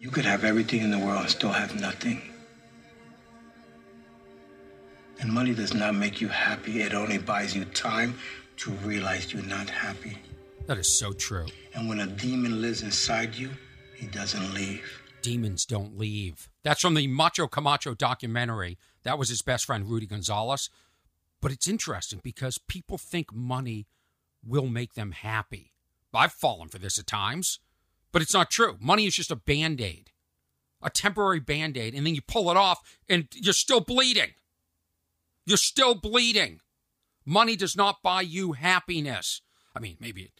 You could have everything in the world and still have nothing. And money does not make you happy. It only buys you time to realize you're not happy. That is so true. And when a demon lives inside you, he doesn't leave. Demons don't leave. That's from the Macho Camacho documentary. That was his best friend, Rudy Gonzalez. But it's interesting because people think money will make them happy. I've fallen for this at times, but it's not true. Money is just a Band-Aid, a temporary Band-Aid, and then you pull it off and you're still bleeding. You're still bleeding. Money does not buy you happiness. I mean, maybe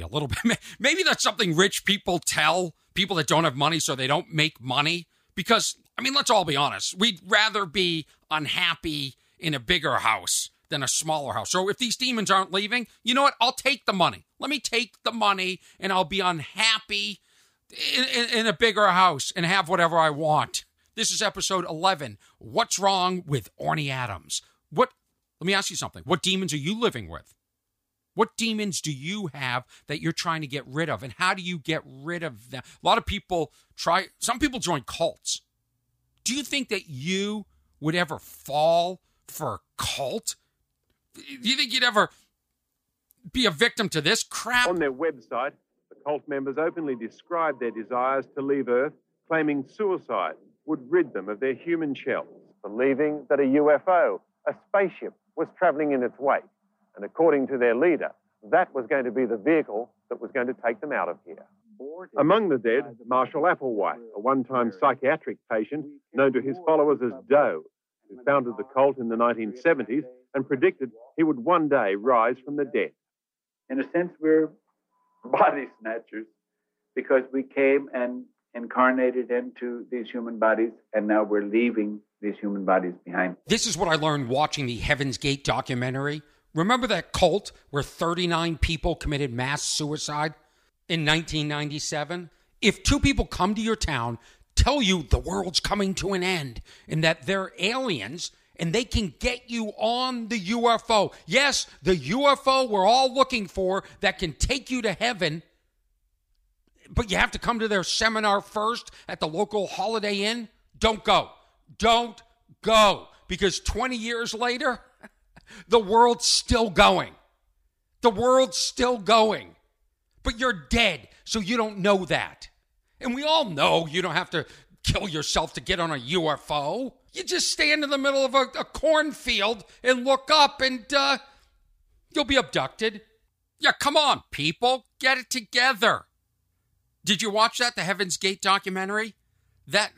a little bit. Maybe that's something rich people tell people that don't have money so they don't make money. Because, I mean, let's all be honest. We'd rather be unhappy in a bigger house than a smaller house. So if these demons aren't leaving, you know what? I'll take the money. Let me take the money and I'll be unhappy in a bigger house and have whatever I want. This is episode 11. What's wrong with Orny Adams? Let me ask you something. What demons are you living with? What demons do you have that you're trying to get rid of? And how do you get rid of them? A lot of people some people join cults. Do you think that you would ever fall for a cult? Do you think you'd ever be a victim to this crap? On their website, the cult members openly describe their desires to leave Earth, claiming suicide would rid them of their human shells, believing that a UFO, a spaceship, was traveling in its wake. And according to their leader, that was going to be the vehicle that was going to take them out of here. Among the dead, Marshall Applewhite, a one-time psychiatric patient known to his followers as Doe, who founded the cult in the 1970s and predicted he would one day rise from the dead. In a sense, we're body snatchers because we came and incarnated into these human bodies, and now we're leaving these human bodies behind. This is what I learned watching the Heaven's Gate documentary. Remember that cult where 39 people committed mass suicide in 1997? If two people come to your town, tell you the world's coming to an end and that they're aliens and they can get you on the UFO. Yes, the UFO we're all looking for that can take you to heaven, but you have to come to their seminar first at the local Holiday Inn. Don't go. Don't go. Because 20 years later, the world's still going. The world's still going. But you're dead, so you don't know that. And we all know you don't have to kill yourself to get on a UFO. You just stand in the middle of a cornfield and look up and you'll be abducted. Yeah, come on, people. Get it together. Did you watch that, the Heaven's Gate documentary? That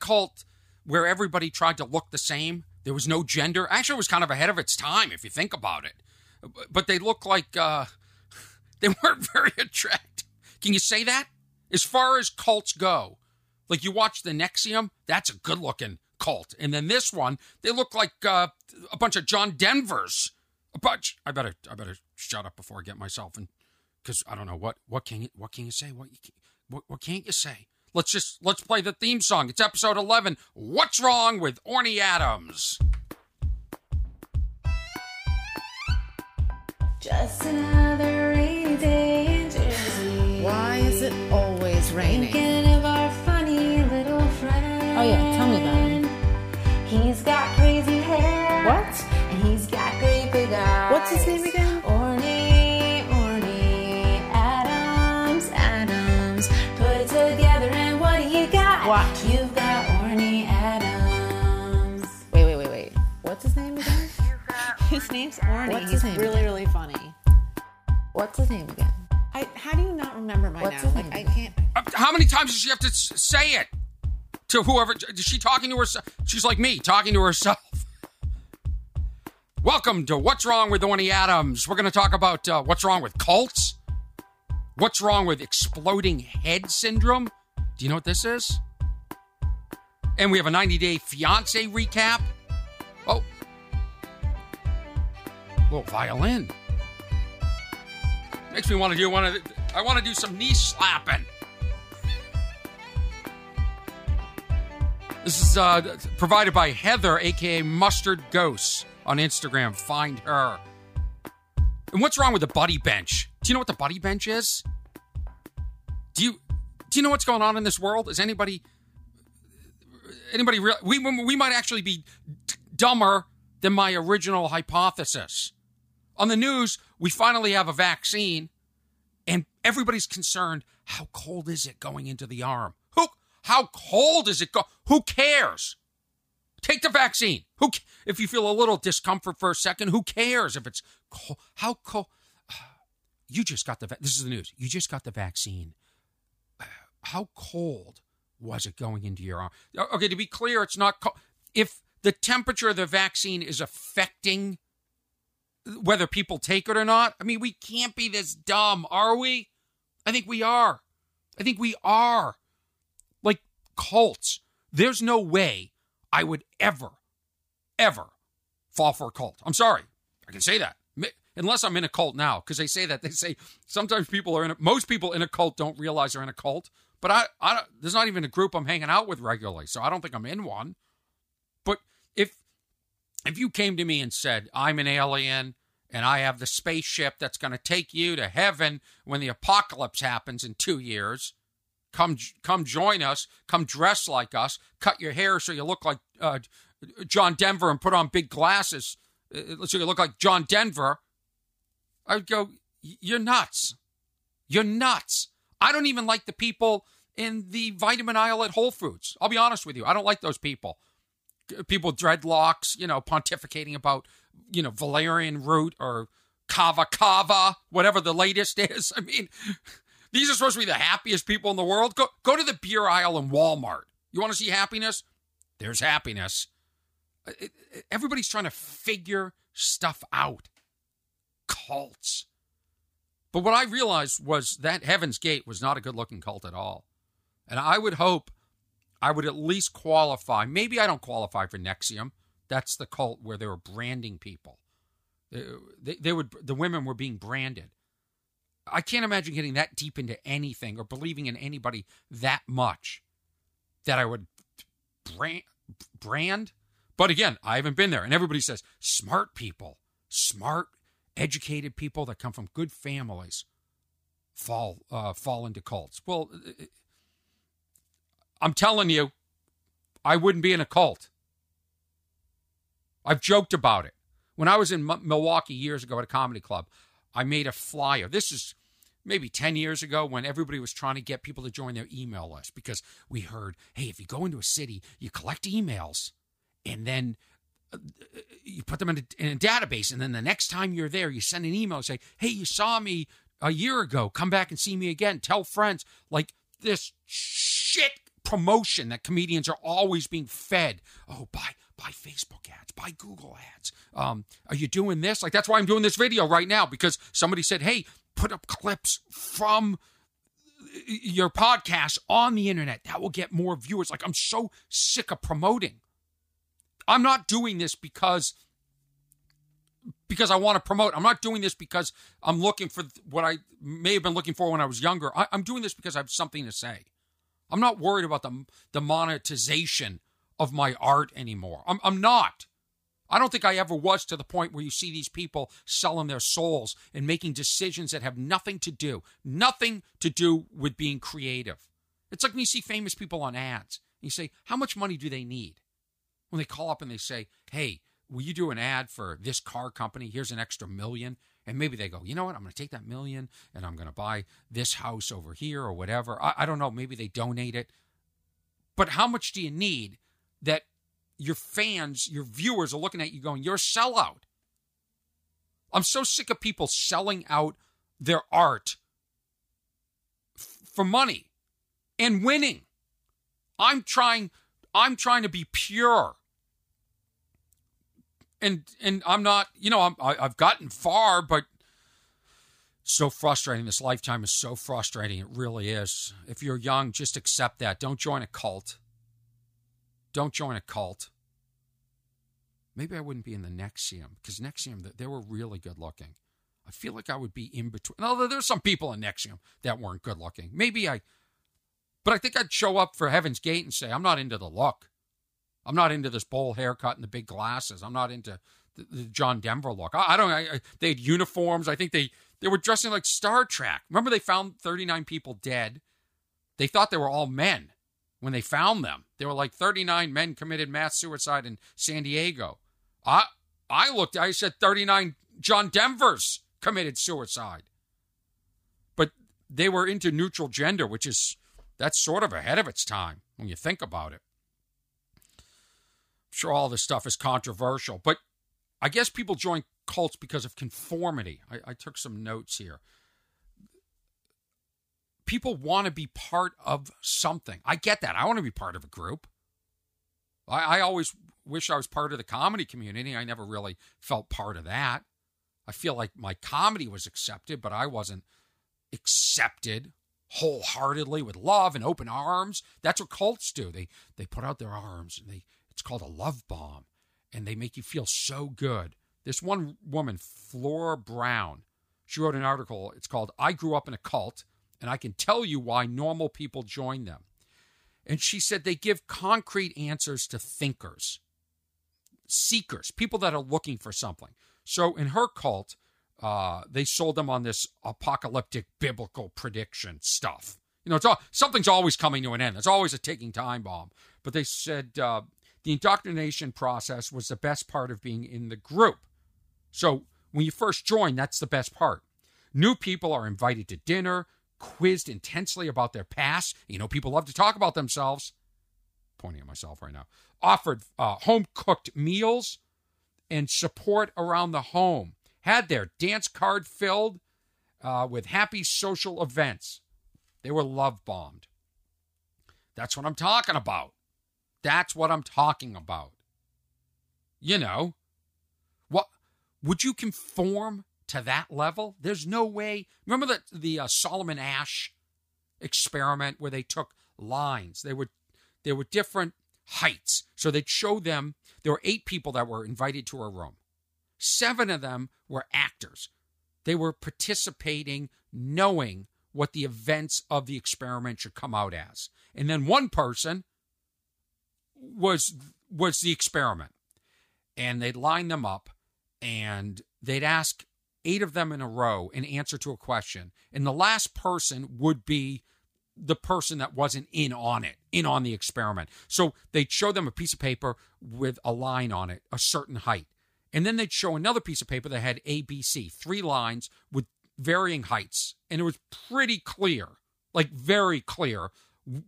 cult where everybody tried to look the same. There was no gender. Actually, it was kind of ahead of its time, if you think about it. But they looked like they weren't very attractive. Can you say that? As far as cults go, like you watch the NXIVM, that's a good-looking cult. And then this one, they look like a bunch of John Denvers. I better shut up before I get myself in, because I don't know what can you say? What can't you say? Let's play the theme song. It's episode 11. What's wrong with Orny Adams? Just another rainy day in Jersey. Why is it always raining? Thinking of our funny little friend. Oh yeah, tell me about him. He's got crazy hair. What? And he's got great big eyes. What's his name again? Orny Adams. Put it together and what do you got? What? You've got Orny Adams. Wait. What's his name again? His name's Orny. What's his name? He's really, really funny. What's his name again? How do you not remember my name? What's his name? I can't. How many times does she have to say it to whoever? Is she talking to herself? She's like me, talking to herself. Welcome to What's Wrong with Orny Adams. We're going to talk about what's wrong with cults. What's wrong with exploding head syndrome? Do you know what this is? And we have a 90-day fiance recap. Oh. Little violin. Makes me want to do I want to do some knee slapping. This is provided by Heather, a.k.a. Mustard Ghosts on Instagram. Find her. And what's wrong with the buddy bench? Do you know what the buddy bench is? Do you Do you know what's going on in this world? Is anybody real? We might actually be dumber than my original hypothesis. On the news, we finally have a vaccine, and everybody's concerned. How cold is it going into the arm? How cold is it? Who cares? Take the vaccine. If you feel a little discomfort for a second, who cares if it's cold? How cold? You just got this is the news. You just got the vaccine. How cold was it going into your arm? Okay, to be clear, it's not cold. If the temperature of the vaccine is affecting whether people take it or not, I mean, we can't be this dumb, are we? I think we are. Like cults. There's no way I would ever fall for a cult. I'm sorry. I can say that. Unless I'm in a cult now, because they say that. They say sometimes people are most people in a cult don't realize they're in a cult. But there's not even a group I'm hanging out with regularly, so I don't think I'm in one. But if you came to me and said, I'm an alien, and I have the spaceship that's going to take you to heaven when the apocalypse happens in 2 years. Come join us. Come dress like us. Cut your hair so you look like John Denver and put on big glasses so you look like John Denver. I would go, you're nuts. You're nuts. I don't even like the people in the vitamin aisle at Whole Foods. I'll be honest with you. I don't like those people. People with dreadlocks, pontificating about, valerian root or kava, whatever the latest is. I mean, these are supposed to be the happiest people in the world. Go to the beer aisle in Walmart. You want to see happiness? There's happiness. Everybody's trying to figure stuff out. Cults. But what I realized was that Heaven's Gate was not a good-looking cult at all. And I would hope I would at least qualify. Maybe I don't qualify for NXIVM. That's the cult where they were branding people. The women were being branded. I can't imagine getting that deep into anything or believing in anybody that much that I would brand. But again, I haven't been there. And everybody says, smart people, smart, educated people that come from good families fall into cults. Well, I'm telling you, I wouldn't be in a cult. I've joked about it. When I was in Milwaukee years ago at a comedy club, I made a flyer. This is maybe 10 years ago when everybody was trying to get people to join their email list because we heard, hey, if you go into a city, you collect emails and then you put them in a database. And then the next time you're there, you send an email and say, hey, you saw me a year ago. Come back and see me again. Tell friends. Like this shit promotion that comedians are always being fed. Oh, buy Facebook ads, buy Google ads. Are you doing this? Like, that's why I'm doing this video right now, because somebody said, hey, put up clips from your podcast on the internet. That will get more viewers. Like, I'm so sick of promoting. I'm not doing this because I want to promote. I'm not doing this because I'm looking for what I may have been looking for when I was younger. I'm doing this because I have something to say. I'm not worried about the monetization of my art anymore. I'm not. I don't think I ever was to the point where you see these people selling their souls and making decisions that have nothing to do with being creative. It's like when you see famous people on ads. And you say, how much money do they need? When they call up and they say, hey, will you do an ad for this car company? Here's an extra $1 million. And maybe they go, you know what? I'm going to take that $1 million and I'm going to buy this house over here or whatever. I don't know. Maybe they donate it. But how much do you need that your fans, your viewers are looking at you going, you're a sellout? I'm so sick of people selling out their art for money and winning. I'm trying to be pure. And I'm not, I've gotten far, but so frustrating. This lifetime is so frustrating. It really is. If you're young, just accept that. Don't join a cult. Maybe I wouldn't be in the NXIVM, because NXIVM, they were really good looking. I feel like I would be in between. Although there's some people in NXIVM that weren't good looking. But I think I'd show up for Heaven's Gate and say, I'm not into the look. I'm not into this bowl haircut and the big glasses. I'm not into the John Denver look. They had uniforms. I think they were dressing like Star Trek. Remember, they found 39 people dead. They thought they were all men when they found them. There were like 39 men committed mass suicide in San Diego. I looked, I said 39 John Denvers committed suicide. But they were into neutral gender, which is, that's sort of ahead of its time when you think about it. I'm sure all this stuff is controversial, but I guess people join cults because of conformity. I took some notes here. People want to be part of something. I get that. I want to be part of a group. I always wish I was part of the comedy community. I never really felt part of that. I feel like my comedy was accepted, but I wasn't accepted wholeheartedly with love and open arms. That's what cults do. They put out their arms, and it's called a love bomb, and they make you feel so good. This one woman, Flora Brown, she wrote an article. It's called, "I Grew Up in a Cult, and I Can Tell You Why Normal People Join Them." And she said they give concrete answers to thinkers, seekers, people that are looking for something. So in her cult, they sold them on this apocalyptic biblical prediction stuff. You know, it's all, something's always coming to an end. It's always a ticking time bomb. But they said the indoctrination process was the best part of being in the group. So when you first join, that's the best part. New people are invited to dinner, quizzed intensely about their past. You know, people love to talk about themselves. Pointing at myself right now. Offered home-cooked meals and support around the home. Had their dance card filled with happy social events. They were love-bombed. That's what I'm talking about. That's what I'm talking about. You know, what would you conform to that level? There's no way. Remember the Solomon Asch experiment where they took lines. They were different heights. So they'd show them. There were 8 people that were invited to a room. 7 of them were actors. They were participating, knowing what the events of the experiment should come out as. And then one person was the experiment. And they'd line them up, and they'd ask 8 of them in a row in answer to a question. And the last person would be the person that wasn't in on the experiment. So they'd show them a piece of paper with a line on it, a certain height. And then they'd show another piece of paper that had A, B, C, 3 lines with varying heights. And it was pretty clear, like very clear,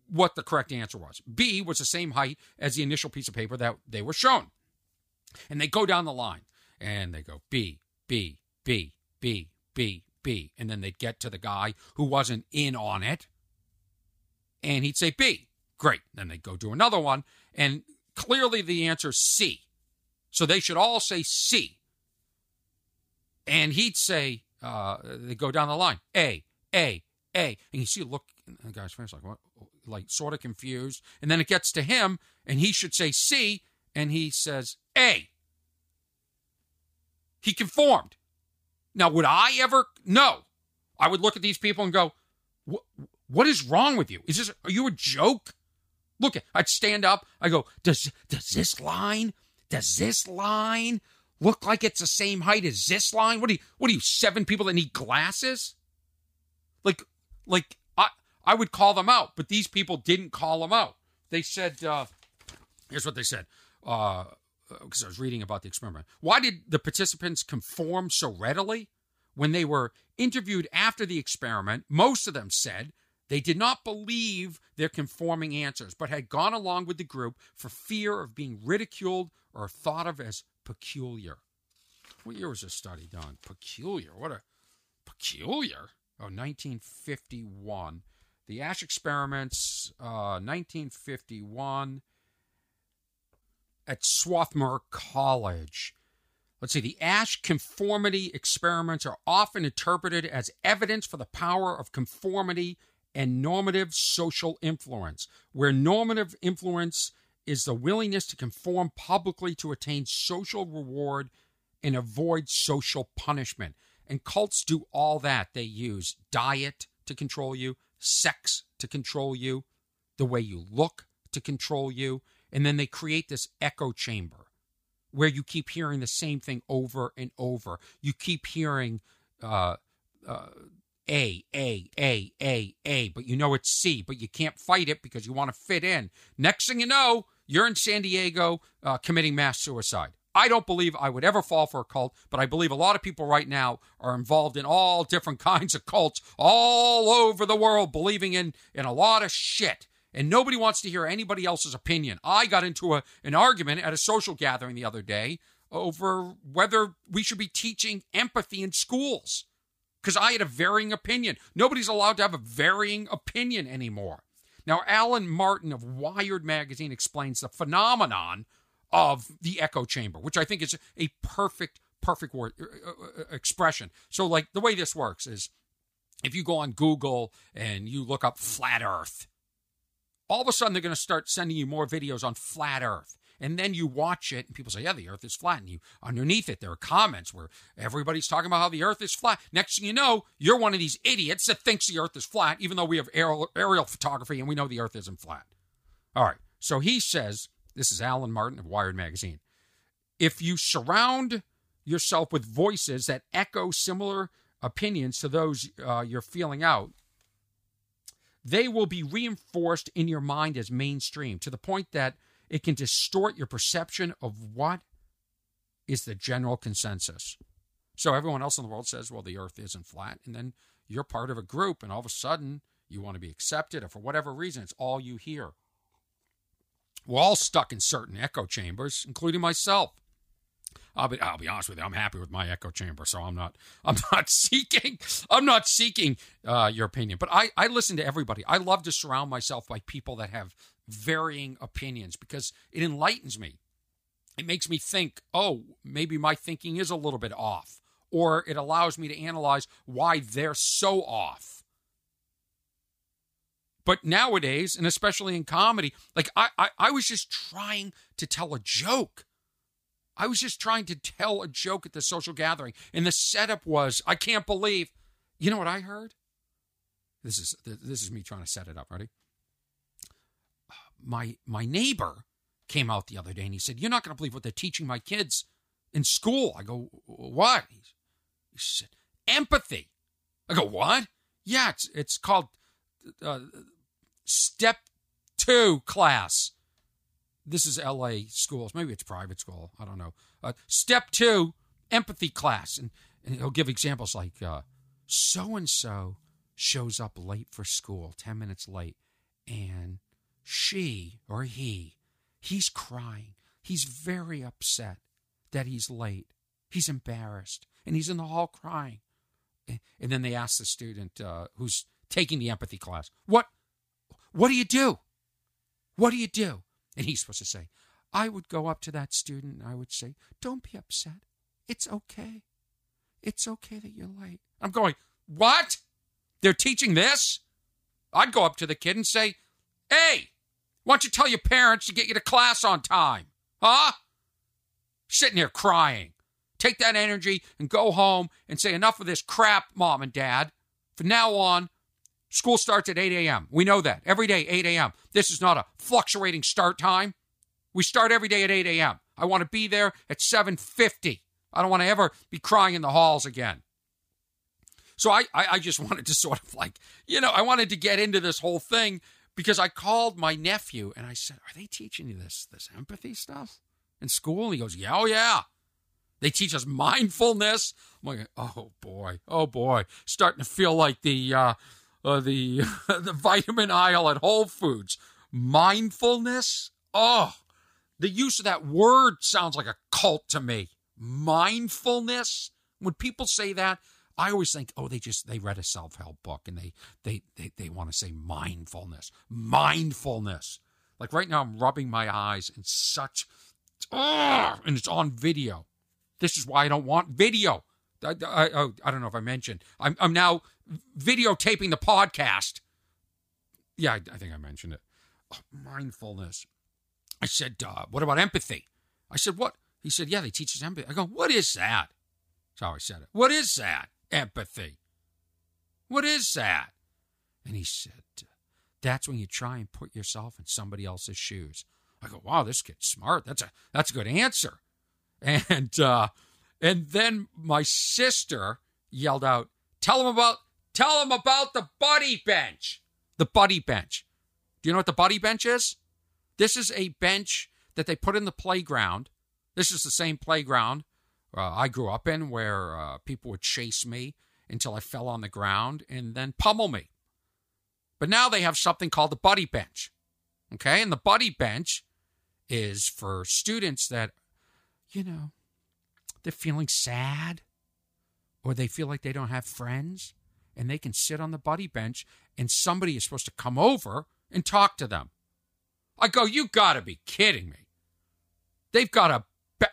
what the correct answer was. B was the same height as the initial piece of paper that they were shown. And they go down the line, and they go B, B, B, B, B, B. And then they'd get to the guy who wasn't in on it, and he'd say B. Great. Then they'd go do another one, and clearly the answer is C. So they should all say C. And he'd say, they go down the line, A, A, A. And you see a look in the guy's face, like, what? Like sort of confused. And then it gets to him, and he should say C, and he says A. He conformed. Now, would I ever? No. I would look at these people and go, what is wrong with you? Are you a joke? Look, I'd stand up. I go, does this line look like it's the same height as this line? What are you, 7 people that need glasses? Like I would call them out, but these people didn't call them out. They said, here's what they said. Because I was reading about the experiment. Why did the participants conform so readily? When they were interviewed after the experiment, most of them said they did not believe their conforming answers, but had gone along with the group for fear of being ridiculed or thought of as peculiar. What year was this study done? Peculiar. What a peculiar. Oh, 1951. The Asch experiments, 1951. At Swarthmore College. Let's see, the Asch conformity experiments are often interpreted as evidence for the power of conformity and normative social influence, where normative influence is the willingness to conform publicly to attain social reward and avoid social punishment. And cults do all that. They use diet to control you, sex to control you, the way you look to control you. And then they create this echo chamber where you keep hearing the same thing over and over. You keep hearing A, but you know it's C, but you can't fight it because you want to fit in. Next thing you know, you're in San Diego committing mass suicide. I don't believe I would ever fall for a cult, but I believe a lot of people right now are involved in all different kinds of cults all over the world, believing in a lot of shit. And nobody wants to hear anybody else's opinion. I got into an argument at a social gathering the other day over whether we should be teaching empathy in schools because I had a varying opinion. Nobody's allowed to have a varying opinion anymore. Now, Alan Martin of Wired Magazine explains the phenomenon of the echo chamber, which I think is a perfect word expression. So, like, the way this works is if you go on Google and you look up flat earth, all of a sudden they're going to start sending you more videos on flat earth. And then you watch it, and people say, yeah, the earth is flat. And you underneath it, there are comments where everybody's talking about how the earth is flat. Next thing you know, you're one of these idiots that thinks the earth is flat, even though we have aerial photography and we know the earth isn't flat. All right, so he says, this is Alan Martin of Wired Magazine, if you surround yourself with voices that echo similar opinions to those you're feeling out, they will be reinforced in your mind as mainstream to the point that it can distort your perception of what is the general consensus. So everyone else in the world says, well, the earth isn't flat. And then you're part of a group, and all of a sudden you want to be accepted, or for whatever reason, it's all you hear. We're all stuck in certain echo chambers, including myself. I'll be honest with you, I'm happy with my echo chamber, so I'm not seeking your opinion. But I listen to everybody. I love to surround myself by people that have varying opinions because it enlightens me. It makes me think, oh, maybe my thinking is a little bit off, or it allows me to analyze why they're so off. But nowadays, and especially in comedy, like I was just trying to tell a joke. I was just trying to tell a joke at the social gathering, and the setup was, I can't believe, you know what I heard? This is me trying to set it up. Ready? My neighbor came out the other day, and he said, you're not going to believe what they're teaching my kids in school. I go, what? He said, empathy. I go, what? Yeah, it's called Step 2 class. This is L.A. schools. Maybe it's private school. I don't know. Step 2, empathy class. And he'll give examples like, so-and-so shows up late for school, 10 minutes late, and she or he's crying. He's very upset that he's late. He's embarrassed, and he's in the hall crying. And then they ask the student who's taking the empathy class, what do you do? What do you do? And he's supposed to say, I would go up to that student and I would say, don't be upset. It's okay. It's okay that you're late. I'm going, what? They're teaching this? I'd go up to the kid and say, hey, why don't you tell your parents to get you to class on time? Huh? Sitting here crying. Take that energy and go home and say, enough of this crap, Mom and Dad. From now on, school starts at 8 a.m. We know that. Every day, 8 a.m. This is not a fluctuating start time. We start every day at 8 a.m. I want to be there at 7:50. I don't want to ever be crying in the halls again. So I just wanted to sort of like, I wanted to get into this whole thing because I called my nephew and I said, are they teaching you this empathy stuff in school? And he goes, yeah, oh, yeah. They teach us mindfulness. I'm like, oh, boy. Starting to feel like the vitamin aisle at Whole Foods. Mindfulness? Oh, the use of that word sounds like a cult to me. Mindfulness? When people say that, I always think, oh, they read a self-help book and they want to say mindfulness. Mindfulness. Like right now I'm rubbing my eyes and such, and it's on video. This is why I don't want video. I don't know if I mentioned. I'm now videotaping the podcast. Yeah, I think I mentioned it. Oh, mindfulness. I said, what about empathy? I said, what? He said, yeah, they teach us empathy. I go, what is that? That's how I said it. What is that? Empathy. What is that? And he said, that's when you try and put yourself in somebody else's shoes. I go, wow, this kid's smart. That's a good answer. And then my sister yelled out, tell him about Tell them about the buddy bench. The buddy bench. Do you know what the buddy bench is? This is a bench that they put in the playground. This is the same playground I grew up in where people would chase me until I fell on the ground and then pummel me. But now they have something called the buddy bench. Okay? And the buddy bench is for students that, you know, they're feeling sad or they feel like they don't have friends, and they can sit on the buddy bench and somebody is supposed to come over and talk to them. I go, you got to be kidding me. They've got a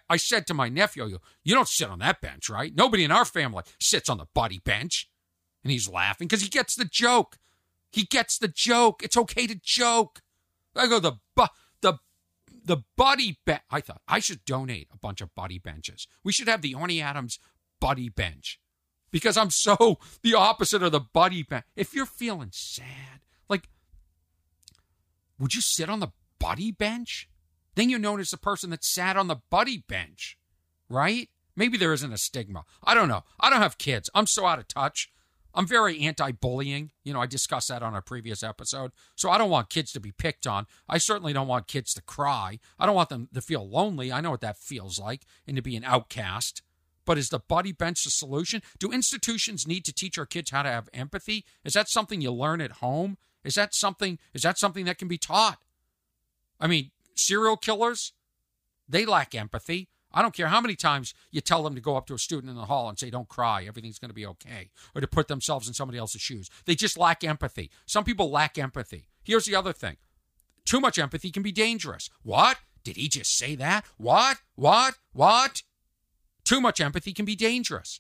I said to my nephew, you don't sit on that bench, right? Nobody in our family sits on the buddy bench. And he's laughing because he gets the joke. He gets the joke. It's okay to joke. I go, the buddy bench. I thought I should donate a bunch of buddy benches. We should have the Orny Adams buddy bench because I'm so the opposite of the buddy bench. If you're feeling sad, like, would you sit on the buddy bench? Then you're known as the person that sat on the buddy bench, right? Maybe there isn't a stigma. I don't know. I don't have kids. I'm so out of touch. I'm very anti-bullying. You know, I discussed that on a previous episode. So I don't want kids to be picked on. I certainly don't want kids to cry. I don't want them to feel lonely. I know what that feels like, and to be an outcast. But is the buddy bench the solution? Do institutions need to teach our kids how to have empathy? Is that something you learn at home? Is that something that can be taught? I mean, serial killers, they lack empathy. I don't care how many times you tell them to go up to a student in the hall and say, don't cry, everything's going to be okay, or to put themselves in somebody else's shoes. They just lack empathy. Some people lack empathy. Here's the other thing. Too much empathy can be dangerous. What? Did he just say that? What? Too much empathy can be dangerous.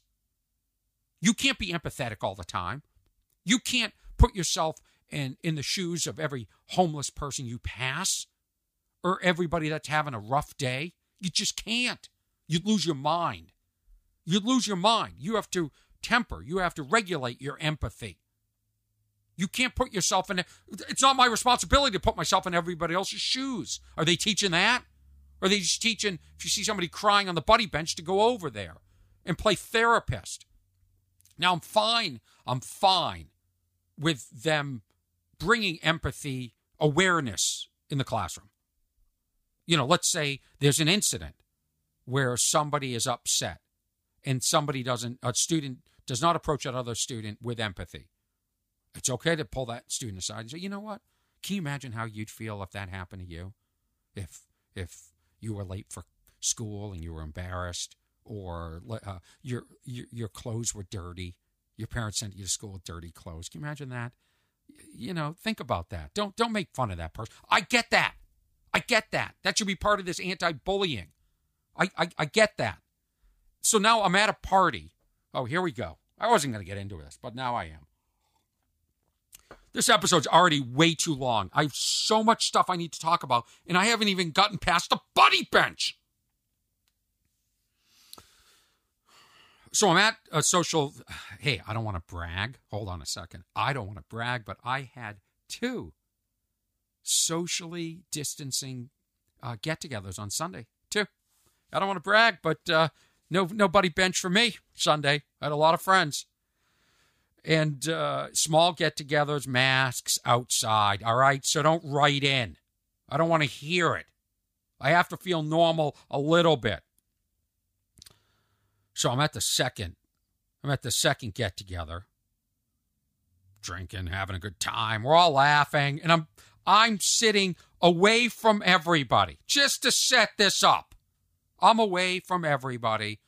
You can't be empathetic all the time. You can't put yourself in the shoes of every homeless person you pass, or everybody that's having a rough day. You just can't. You'd lose your mind. You have to temper. You have to regulate your empathy. You can't put yourself in it. It's not my responsibility to put myself in everybody else's shoes. Are they teaching that? Or are they just teaching, if you see somebody crying on the buddy bench, to go over there and play therapist? Now, I'm fine with them bringing empathy awareness in the classroom. You know, let's say there's an incident where somebody is upset and a student does not approach another student with empathy. It's okay to pull that student aside and say, you know what? Can you imagine how you'd feel if that happened to you? If you were late for school and you were embarrassed, or your clothes were dirty, your parents sent you to school with dirty clothes. Can you imagine that? You know, think about that. Don't make fun of that person. I get that. That should be part of this anti-bullying. I get that. So now I'm at a party. Oh, here we go. I wasn't going to get into this, but now I am. This episode's already way too long. I have so much stuff I need to talk about, and I haven't even gotten past the buddy bench. So I'm at a social... Hey, I don't want to brag. Hold on a second. I don't want to brag, but I had two socially distancing get-togethers on Sunday, too. I don't want to brag, but no buddy bench for me Sunday. I had a lot of friends. And small get-togethers, masks, outside, all right? So don't write in. I don't want to hear it. I have to feel normal a little bit. So I'm at the second get-together, drinking, having a good time. We're all laughing, and I'm sitting away from everybody. Just to set this up, I'm away from everybody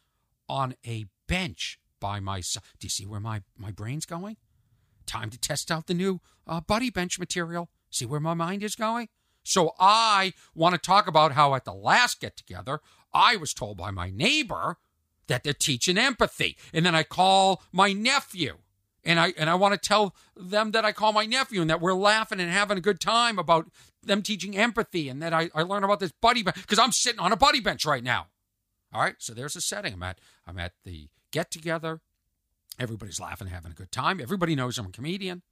on a bench by myself. Do you see where my brain's going? Time to test out the new buddy bench material. See where my mind is going? So I want to talk about how at the last get-together, I was told by my neighbor that they're teaching empathy. And then I call my nephew. And I want to tell them that I call my nephew and that we're laughing and having a good time about them teaching empathy, and that I learn about this buddy bench because I'm sitting on a buddy bench right now. All right, so there's a setting. I'm at the get-together. Everybody's laughing, having a good time. Everybody knows I'm a comedian.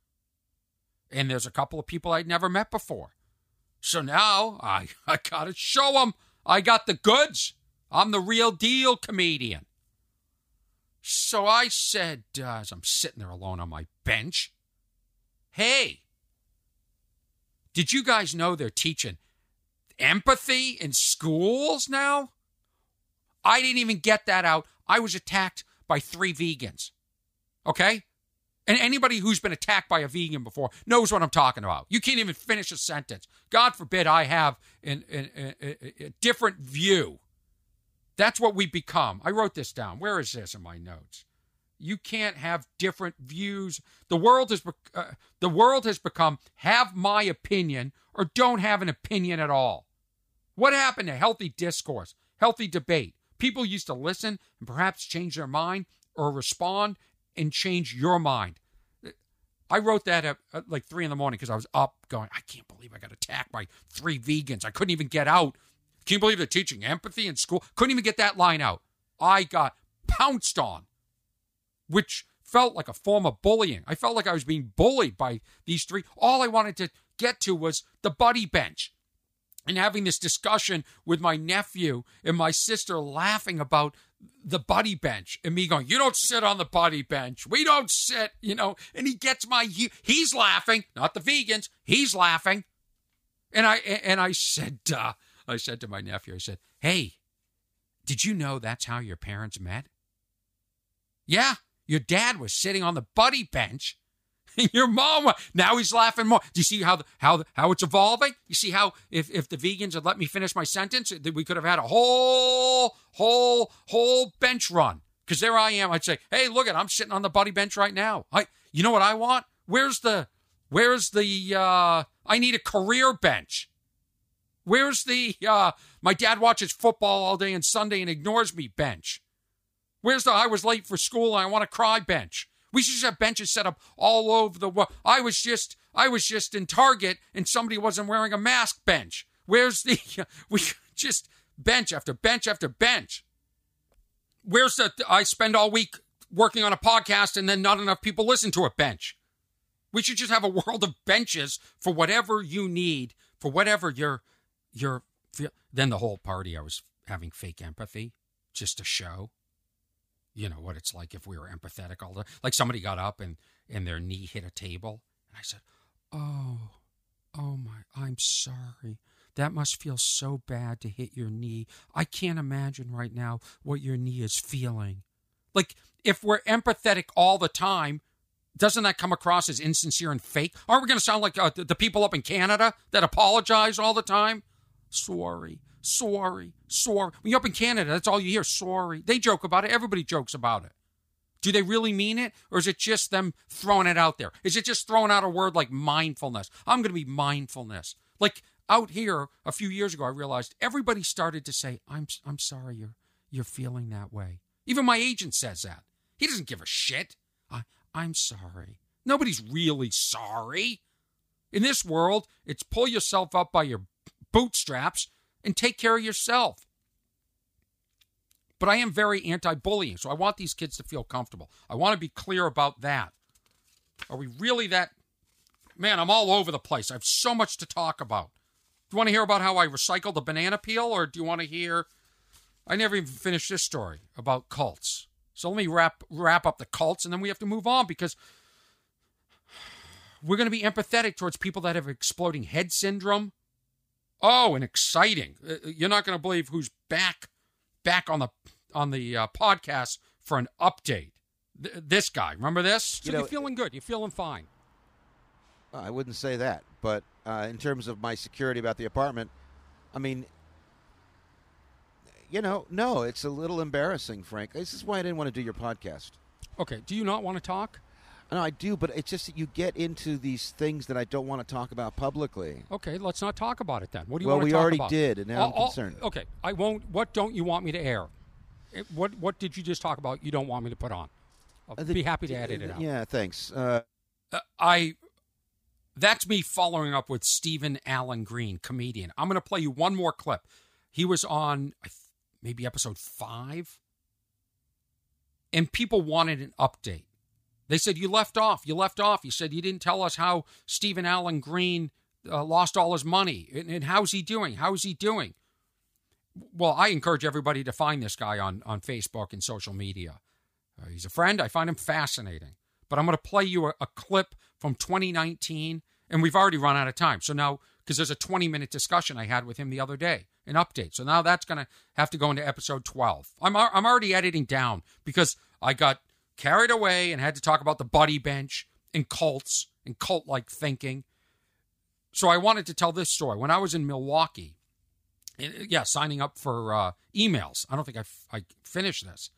And there's a couple of people I'd never met before. So now I got to show them I got the goods. I'm the real deal comedian. So I said, as I'm sitting there alone on my bench, hey, did you guys know they're teaching empathy in schools now? I didn't even get that out. I was attacked by three vegans, okay? And anybody who's been attacked by a vegan before knows what I'm talking about. You can't even finish a sentence. God forbid I have a different view. That's what we become. I wrote this down. Where is this in my notes? You can't have different views. The world has become have my opinion or don't have an opinion at all. What happened to healthy discourse, healthy debate? People used to listen and perhaps change their mind or respond and change your mind. I wrote that at like 3 a.m. because I was up going, I can't believe I got attacked by three vegans. I couldn't even get out. Can you believe they're teaching empathy in school? Couldn't even get that line out. I got pounced on, which felt like a form of bullying. I felt like I was being bullied by these three. All I wanted to get to was the buddy bench and having this discussion with my nephew and my sister laughing about the buddy bench and me going, you don't sit on the buddy bench. We don't sit, you know, and he gets he's laughing, not the vegans. He's laughing. And I said to my nephew, I said, hey, did you know that's how your parents met? Yeah, your dad was sitting on the buddy bench. Your mom, now he's laughing more. Do you see how it's evolving? You see how if the vegans had let me finish my sentence, we could have had a whole bench run. Because there I am. I'd say, hey, look at, I'm sitting on the buddy bench right now. You know what I want? Where's the I need a career bench. Where's the my dad watches football all day on Sunday and ignores me bench? Where's the I was late for school and I want to cry bench? We should just have benches set up all over the world. I was just in Target and somebody wasn't wearing a mask bench. Where's the we just bench after bench after bench? Where's the I spend all week working on a podcast and then not enough people listen to it bench? We should just have a world of benches for whatever you need, for whatever your then the whole party I was having fake empathy just to show. You know what it's like if we were empathetic all the time. Like somebody got up and their knee hit a table. And I said, oh my, I'm sorry. That must feel so bad to hit your knee. I can't imagine right now what your knee is feeling. Like if we're empathetic all the time, doesn't that come across as insincere and fake? Aren't we going to sound like the people up in Canada that apologize all the time? Sorry. When you're up in Canada, that's all you hear, sorry. They joke about it. Everybody jokes about it. Do they really mean it? Or is it just them throwing it out there? Is it just throwing out a word like mindfulness? I'm going to be mindfulness. Like out here a few years ago, I realized everybody started to say, I'm sorry you're feeling that way. Even my agent says that. He doesn't give a shit. I'm sorry. Nobody's really sorry. In this world, it's pull yourself up by your bootstraps and take care of yourself. But I am very anti-bullying, so I want these kids to feel comfortable. I want to be clear about that. Are we really that... Man, I'm all over the place. I have so much to talk about. Do you want to hear about how I recycled the banana peel, or do you want to hear... I never even finished this story about cults. So let me wrap up the cults, and then we have to move on, because... we're going to be empathetic towards people that have exploding head syndrome. Oh, and exciting. You're not going to believe who's back on the podcast for an update. This guy, remember this? So you're feeling good. You're feeling fine. I wouldn't say that, but in terms of my security about the apartment, I mean, you know, no, it's a little embarrassing, Frank. This is why I didn't want to do your podcast. Okay, do you not want to talk? No, I do, but it's just that you get into these things that I don't want to talk about publicly. Okay, let's not talk about it then. What do you want to talk about? Well, we already did, and now I'm concerned. Okay, I won't. What don't you want me to air? What did you just talk about you don't want me to put on? I'll be happy to edit it out. Yeah, thanks. That's me following up with Stephen Allen Green, comedian. I'm going to play you one more clip. He was on maybe episode 5, and people wanted an update. They said, you left off. You said you didn't tell us how Stephen Allen Green lost all his money. And how's he doing? Well, I encourage everybody to find this guy on Facebook and social media. He's a friend. I find him fascinating. But I'm going to play you a clip from 2019, and we've already run out of time. So now, because there's a 20-minute discussion I had with him the other day, an update. So now that's going to have to go into episode 12. I'm already editing down because I got carried away and had to talk about the buddy bench and cults and cult-like thinking. So I wanted to tell this story. When I was in Milwaukee, signing up for emails. I don't think I finished this.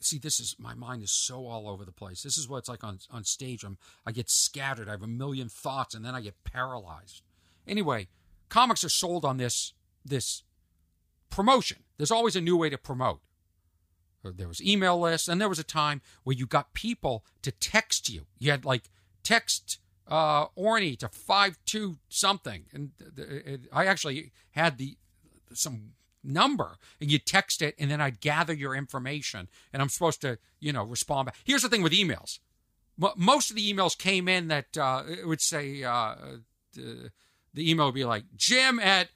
See, this is, my mind is so all over the place. This is what it's like on stage. I get scattered. I have a million thoughts, and then I get paralyzed. Anyway, comics are sold on this promotion. There's always a new way to promote. There was email lists, and there was a time where you got people to text you. You had, like, text Orny to 52 something. And I actually had some number, and you text it, and then I'd gather your information, and I'm supposed to, respond back. Here's the thing with emails. Most of the emails came in that it would say, the email would be like, Jim at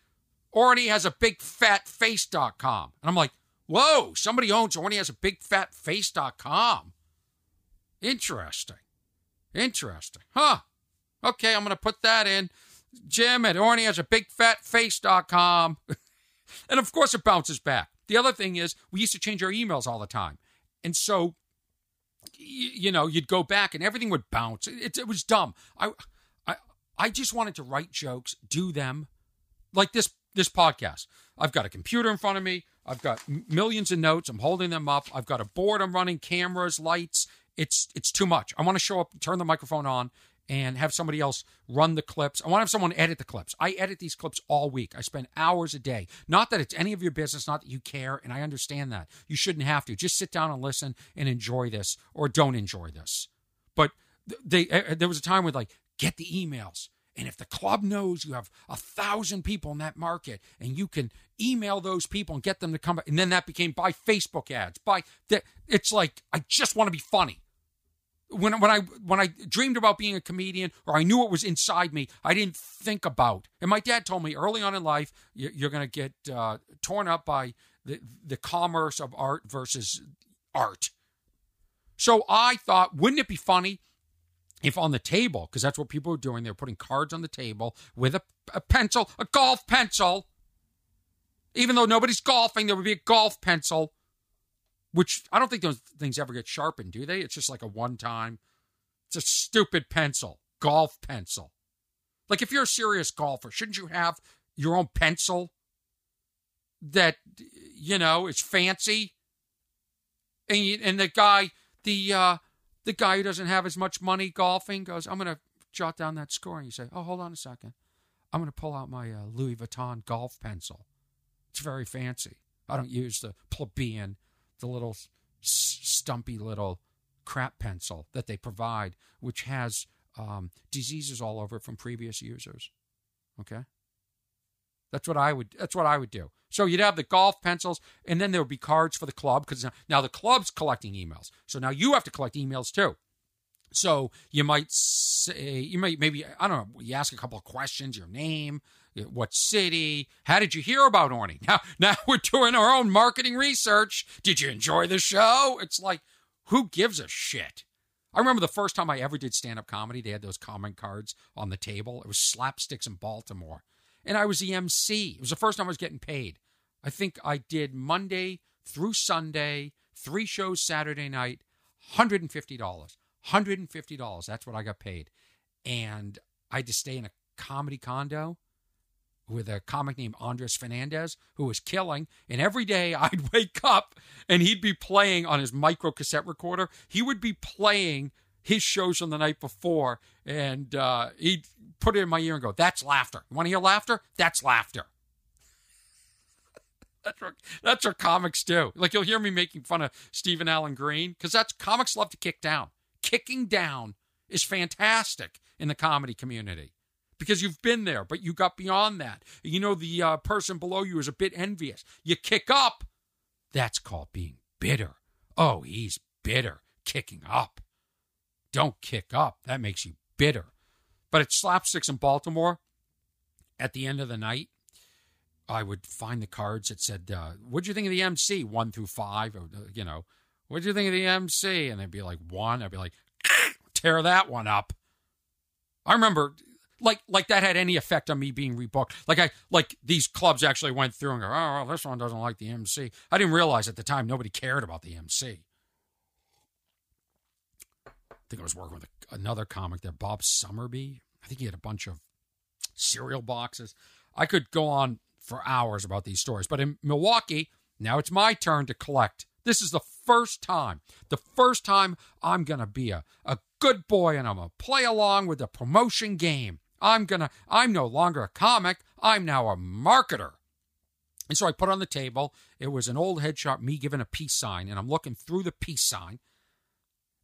ornyhasabigfatface.com. And I'm like, whoa, somebody owns ornyhasabigfatface.com. Interesting. Huh. Okay, I'm going to put that in. Jim at ornyhasabigfatface.com. And, of course, it bounces back. The other thing is we used to change our emails all the time. And so, you'd go back and everything would bounce. It was dumb. I just wanted to write jokes, do them, like this podcast. I've got a computer in front of me. I've got millions of notes. I'm holding them up. I've got a board. I'm running cameras, lights. It's too much. I want to show up, turn the microphone on, and have somebody else run the clips. I want to have someone edit the clips. I edit these clips all week. I spend hours a day. Not that it's any of your business, not that you care, and I understand that. You shouldn't have to. Just sit down and listen and enjoy this or don't enjoy this. But there was a time with, get the emails. And if the club knows you have 1,000 people in that market and you can email those people and get them to come back, and then that became buy Facebook ads. It's like, I just want to be funny. When I dreamed about being a comedian, or I knew it was inside me, I didn't think about. And my dad told me early on in life, you're going to get torn up by the commerce of art versus art. So I thought, wouldn't it be funny if on the table, because that's what people were doing, they were putting cards on the table with a pencil, a golf pencil. Even though nobody's golfing, there would be a golf pencil. Which I don't think those things ever get sharpened, do they? It's just like a one-time, it's a stupid pencil, golf pencil. Like if you're a serious golfer, shouldn't you have your own pencil that, is fancy? And the guy who doesn't have as much money golfing goes, I'm going to jot down that score. And you say, oh, hold on a second. I'm going to pull out my Louis Vuitton golf pencil. It's very fancy. I don't use the plebeian, the little stumpy little crap pencil that they provide, which has diseases all over it from previous users. Okay? That's what I would do. So you'd have the golf pencils, and then there would be cards for the club, because now the club's collecting emails. So now you have to collect emails too. So you might say, you ask a couple of questions, your name, what city, how did you hear about Orny? Now we're doing our own marketing research. Did you enjoy the show? It's like, who gives a shit? I remember the first time I ever did stand-up comedy, they had those comment cards on the table. It was Slapsticks in Baltimore. And I was the MC. It was the first time I was getting paid. I think I did Monday through Sunday, 3 shows Saturday night, $150. $150. That's what I got paid. And I had to stay in a comedy condo with a comic named Andres Fernandez, who was killing. And every day I'd wake up and he'd be playing on his micro cassette recorder. He would be playing his shows from the night before, and he'd put it in my ear and go, that's laughter. You want to hear laughter? That's laughter. That's what comics do. Like, you'll hear me making fun of Stephen Allen Green, because that's, comics love to kick down. Kicking down is fantastic in the comedy community, because you've been there, but you got beyond that. The person below you is a bit envious. You kick up. That's called being bitter. Oh, he's bitter. Kicking up. Don't kick up. That makes you bitter. But at Slapsticks in Baltimore, at the end of the night, I would find the cards that said, what'd you think of the MC? 1 through 5, or, what'd you think of the MC? And they'd be like, one. I'd be like, tear that one up. I remember, like that had any effect on me being rebooked. Like these clubs actually went through and go, oh, well, this one doesn't like the MC. I didn't realize at the time nobody cared about the MC. I think I was working with another comic there, Bob Summerby. I think he had a bunch of cereal boxes. I could go on for hours about these stories. But in Milwaukee, now it's my turn to collect. This is the first time I'm going to be a good boy and I'm going to play along with the promotion game. I'm no longer a comic. I'm now a marketer. And so I put on the table, it was an old headshot, me giving a peace sign, and I'm looking through the peace sign,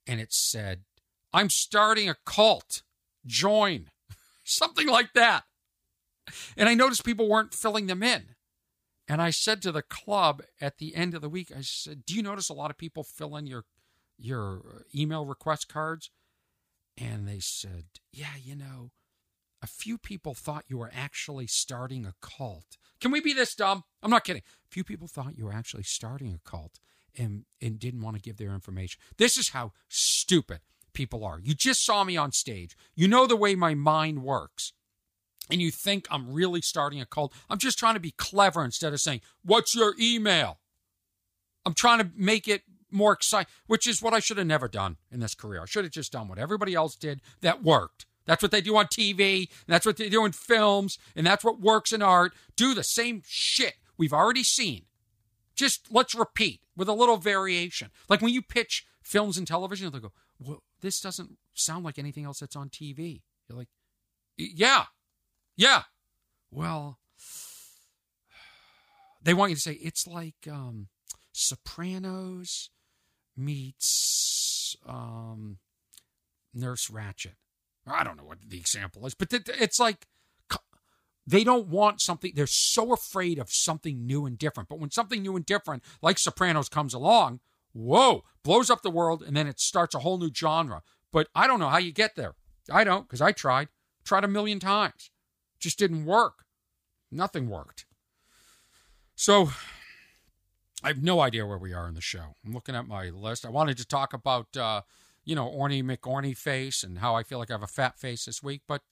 and it said, I'm starting a cult. Join. Something like that. And I noticed people weren't filling them in. And I said to the club at the end of the week, I said, do you notice a lot of people fill in your email request cards? And they said, yeah, a few people thought you were actually starting a cult. Can we be this dumb? I'm not kidding. A few people thought you were actually starting a cult and didn't want to give their information. This is how stupid people are. You just saw me on stage. You know the way my mind works. And you think I'm really starting a cult. I'm just trying to be clever instead of saying, what's your email? I'm trying to make it more exciting, which is what I should have never done in this career. I should have just done what everybody else did that worked. That's what they do on TV, and that's what they do in films, and that's what works in art. Do the same shit we've already seen. Just let's repeat with a little variation. Like when you pitch films and television, they'll go, well, this doesn't sound like anything else that's on TV. You're like, yeah. Well, they want you to say, it's like Sopranos meets Nurse Ratched. I don't know what the example is, but it's like they don't want something. They're so afraid of something new and different. But when something new and different, like Sopranos, comes along, whoa, blows up the world, and then it starts a whole new genre. But I don't know how you get there. I don't, because I tried a million times. Just didn't work. Nothing worked. So I have no idea where we are in the show. I'm looking at my list. I wanted to talk about, Orny McOrny face and how I feel like I have a fat face this week. But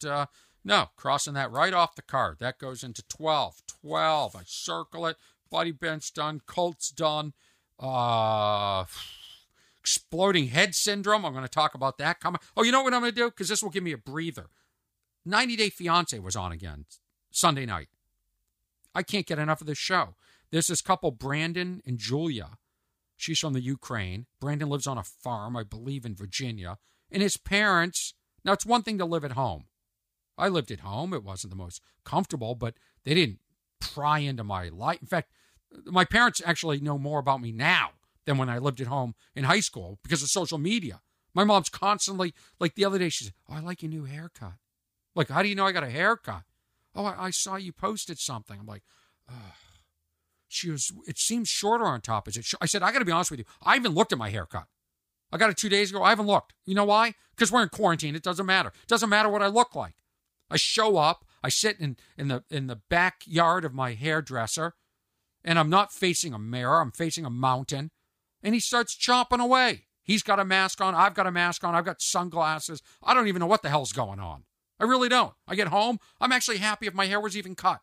no, crossing that right off the card. That goes into 12. 12. I circle it. Body bent's done. Colt's done. Exploding head syndrome. I'm going to talk about that. Oh, you know what I'm going to do? Because this will give me a breather. 90 Day Fiancé was on again Sunday night. I can't get enough of this show. There's this couple, Brandon and Julia. She's from the Ukraine. Brandon lives on a farm, I believe, in Virginia. And his parents, now it's one thing to live at home. I lived at home. It wasn't the most comfortable, but they didn't pry into my life. In fact, my parents actually know more about me now than when I lived at home in high school because of social media. My mom's constantly, like the other day, she said, oh, I like your new haircut. Like, how do you know I got a haircut? Oh, I saw you posted something. I'm like, oh. She was, it seems shorter on top. Is it? I said, I got to be honest with you. I even looked at my haircut. I got it 2 days ago. I haven't looked. You know why? Because we're in quarantine. It doesn't matter. It doesn't matter what I look like. I show up. I sit in the backyard of my hairdresser, and I'm not facing a mirror. I'm facing a mountain, and he starts chomping away. He's got a mask on. I've got a mask on. I've got sunglasses. I don't even know what the hell's going on. I really don't. I get home. I'm actually happy if my hair was even cut.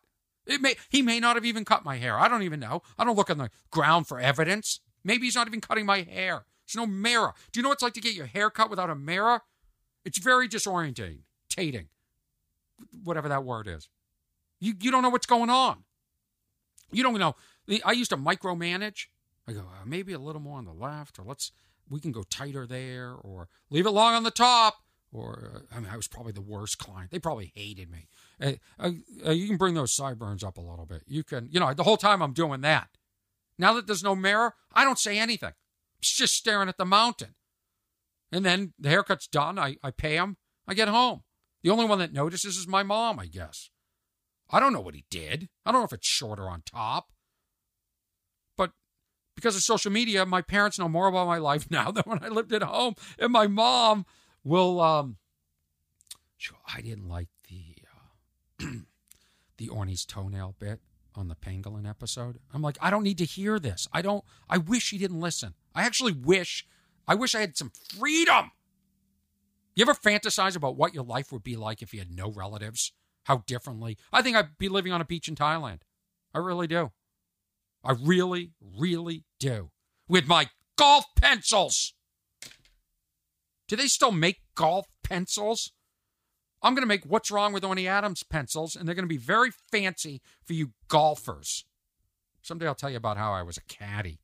He may not have even cut my hair. I don't even know. I don't look on the ground for evidence. Maybe he's not even cutting my hair. There's no mirror. Do you know what it's like to get your hair cut without a mirror? It's very disorientating. Tating. Whatever that word is. You don't know what's going on. You don't know. I used to micromanage. I go, maybe a little more on the left, or we can go tighter there, or leave it long on the top. I was probably the worst client. They probably hated me. You can bring those sideburns up a little bit. You can, the whole time I'm doing that. Now that there's no mirror, I don't say anything. It's just staring at the mountain. And then the haircut's done. I pay him. I get home. The only one that notices is my mom, I guess. I don't know what he did. I don't know if it's shorter on top. But because of social media, my parents know more about my life now than when I lived at home. And my mom... Well, sure, I didn't like the Orny's toenail bit on the pangolin episode. I'm like, I don't need to hear this. I wish he didn't listen. I actually wish I had some freedom. You ever fantasize about what your life would be like if you had no relatives? How differently? I think I'd be living on a beach in Thailand. I really do. I really, really do. With my golf pencils. Do they still make golf pencils? I'm going to make What's Wrong with Orny Adams pencils, and they're going to be very fancy for you golfers. Someday I'll tell you about how I was a caddy.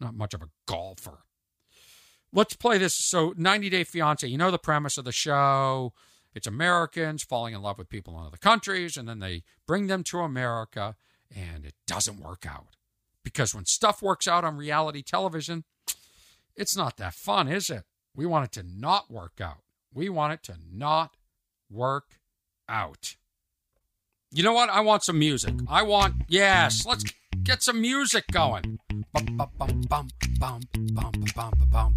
Not much of a golfer. Let's play this. So 90 Day Fiancé, you know the premise of the show. It's Americans falling in love with people in other countries, and then they bring them to America, and it doesn't work out. Because when stuff works out on reality television, it's not that fun, is it? We want it to not work out. We want it to not work out. You know what? I want some music. Yes, let's get some music going. Bum, bum, bum, bum, bum, bum, bum, bum.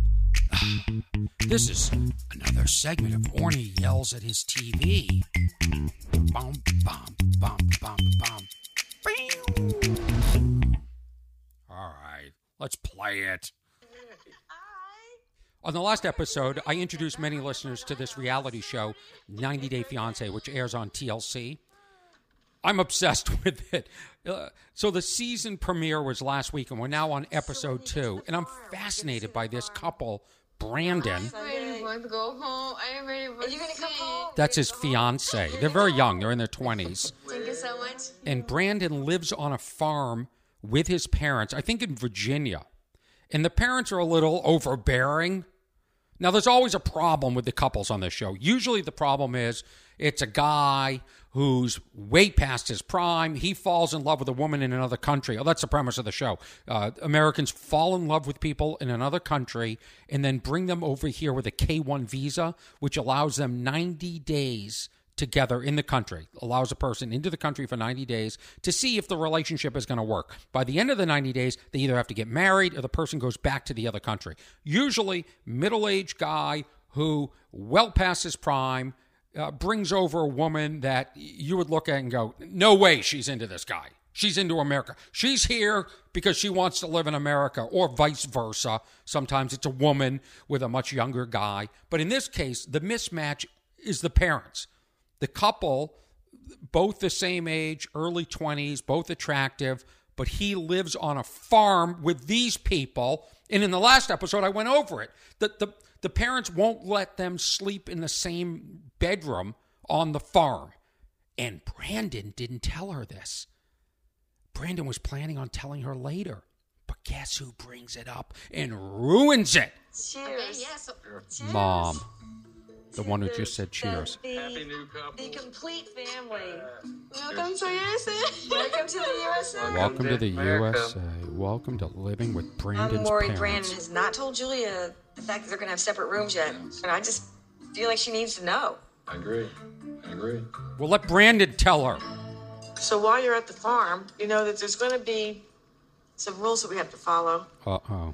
This is another segment of Orny Yells at His TV. Bum, bum, bum, bum, bum. All right, let's play it. On the last episode, I introduced many listeners to this reality show, 90 Day Fiancé, which airs on TLC. I'm obsessed with it. So the season premiere was last week, and we're now on episode 2. And I'm fascinated by this couple, Brandon. That's his fiancé. They're very young. They're in their 20s. Thank you so much. And Brandon lives on a farm with his parents, I think in Virginia. And the parents are a little overbearing. Now, there's always a problem with the couples on this show. Usually the problem is it's a guy who's way past his prime. He falls in love with a woman in another country. Oh, that's the premise of the show. Americans fall in love with people in another country and then bring them over here with a K-1 visa, which allows them 90 days together in the country, allows a person into the country for 90 days to see if the relationship is going to work. By the end of the 90 days, they either have to get married or the person goes back to the other country. Usually, middle-aged guy who, well past his prime, brings over a woman that you would look at and go, no way she's into this guy. She's into America. She's here because she wants to live in America, or vice versa. Sometimes it's a woman with a much younger guy. But in this case, the mismatch is the parents. The couple, both the same age, early 20s, both attractive, but he lives on a farm with these people. And in the last episode, I went over it. The parents won't let them sleep in the same bedroom on the farm. And Brandon didn't tell her this. Brandon was planning on telling her later. But guess who brings it up and ruins it? Cheers. Mom. The one who just said cheers. Happy new couple. The complete family. Welcome to USA. Welcome to the USA. Welcome to the USA. Welcome to living with Brandon's parents. I'm worried Brandon has not told Julia the fact that they're going to have separate rooms yet. And I just feel like she needs to know. I agree. Well, let Brandon tell her. So while you're at the farm, you know that there's going to be some rules that we have to follow. Uh-oh.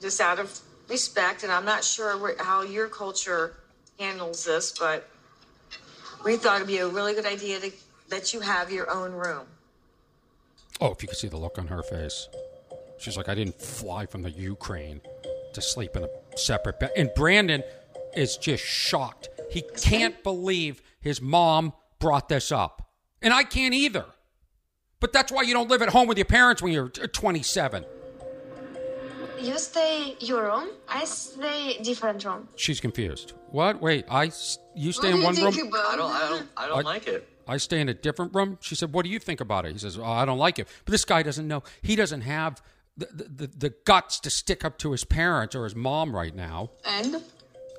Just out of respect, and I'm not sure how your culture handles this, but we thought it'd be a really good idea to let you have your own room. Oh, if you could see the look on her face. She's like, I didn't fly from the Ukraine to sleep in a separate bed. And Brandon is just shocked. He can't believe his mom brought this up. And I can't either. But that's why you don't live at home with your parents when you're 27. You stay your room, I stay different room. She's confused. What? Wait, you stay in one room? I don't like it. I stay in a different room? She said, what do you think about it? He says, oh, I don't like it. But this guy doesn't know. He doesn't have the guts to stick up to his parents or his mom right now. And?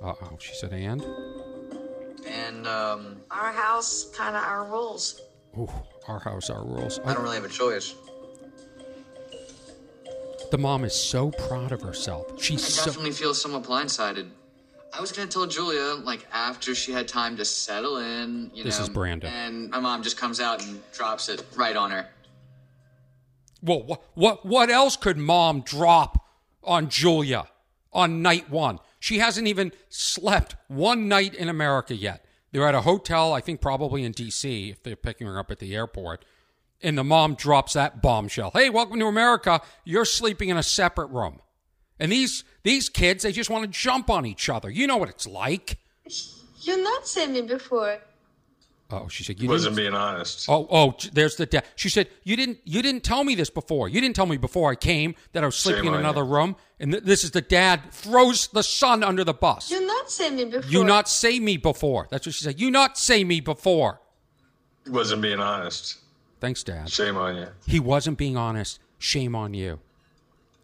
Uh-oh, she said, and? And, our house, kind of our rules. Ooh, our house, our rules. I don't really have a choice. The mom is so proud of herself. I definitely feel somewhat blindsided. I was going to tell Julia, like, after she had time to settle in, This is Brandon. And my mom just comes out and drops it right on her. Well, what else could mom drop on Julia on night one? She hasn't even slept one night in America yet. They're at a hotel, I think probably in D.C., if they're picking her up at the airport. And the mom drops that bombshell. Hey, welcome to America. You're sleeping in a separate room. And these kids, they just want to jump on each other. You know what it's like. You've not seen me before. Oh, she said, you wasn't being honest. Oh, there's the death. She said, you didn't tell me this before. You didn't tell me before I came that I was sleeping in another room. And this is the dad throws the son under the bus. You not say me before. You not say me before. That's what she said. You not say me before. He wasn't being honest. Thanks, Dad. Shame on you. He wasn't being honest. Shame on you.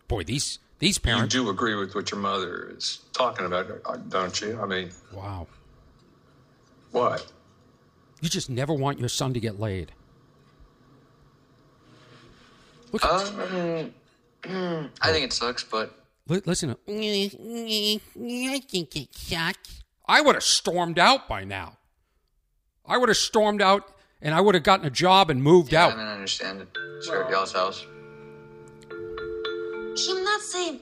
Boy, these parents. You do agree with what your mother is talking about, don't you? I mean. Wow. What? You just never want your son to get laid. Look I think it sucks, but... Listen. I think it sucks. I would have stormed out by now. I would have stormed out, and I would have gotten a job and moved out. I mean, I understand it. Sure, at y'all's house. Him not say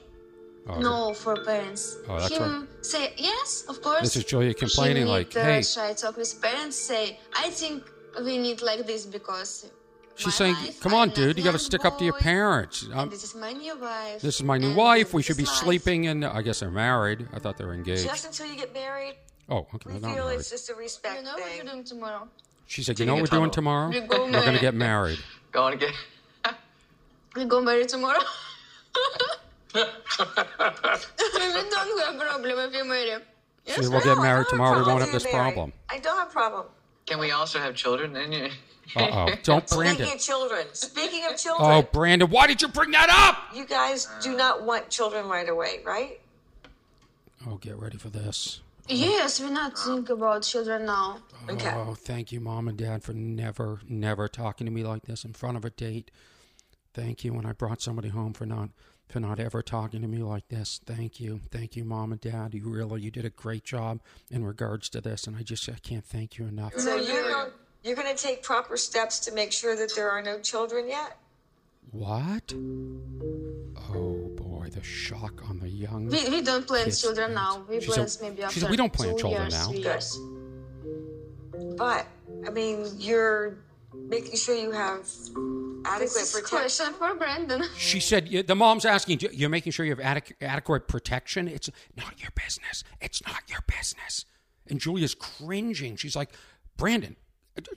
no for parents. Oh, that's him right. Say yes, of course. This is Julia complaining, like, hey. Try to talk with parents, say, I think we need like this because... She's saying, come on, dude, you got to stick up to your parents. This is my new wife. This is my new wife. We should be sleeping, and I guess they're married. I thought they were engaged. Just until you get married. Oh, okay. We feel it's just a respect thing. You know what you're doing tomorrow. She said, you know what we're doing tomorrow? We're going to get married. We're going to marry tomorrow. We don't have a problem if you marry. Yes, we'll get married tomorrow. We won't have this problem. I don't have a problem. Can we also have children? Uh-oh. Don't, Brandon. Speaking of children. Oh, Brandon, why did you bring that up? You guys do not want children right away, right? Oh, get ready for this. Yes, we're not thinking about children now. Oh, okay. Thank you, Mom and Dad, for never, never talking to me like this in front of a date. Thank you, and I brought somebody home for not ever talking to me like this. Thank you, Mom and Dad. You did a great job in regards to this, and I can't thank you enough. So you're going to take proper steps to make sure that there are no children yet? What? Oh, boy, the shock on the young. We don't plan children now. We plan maybe after. She said, we don't plan children now. Yes. But I mean, you're making sure you have adequate protection for Brandon. She said, the mom's asking, you're making sure you have adequate protection? It's not your business. It's not your business. And Julia's cringing. She's like, Brandon,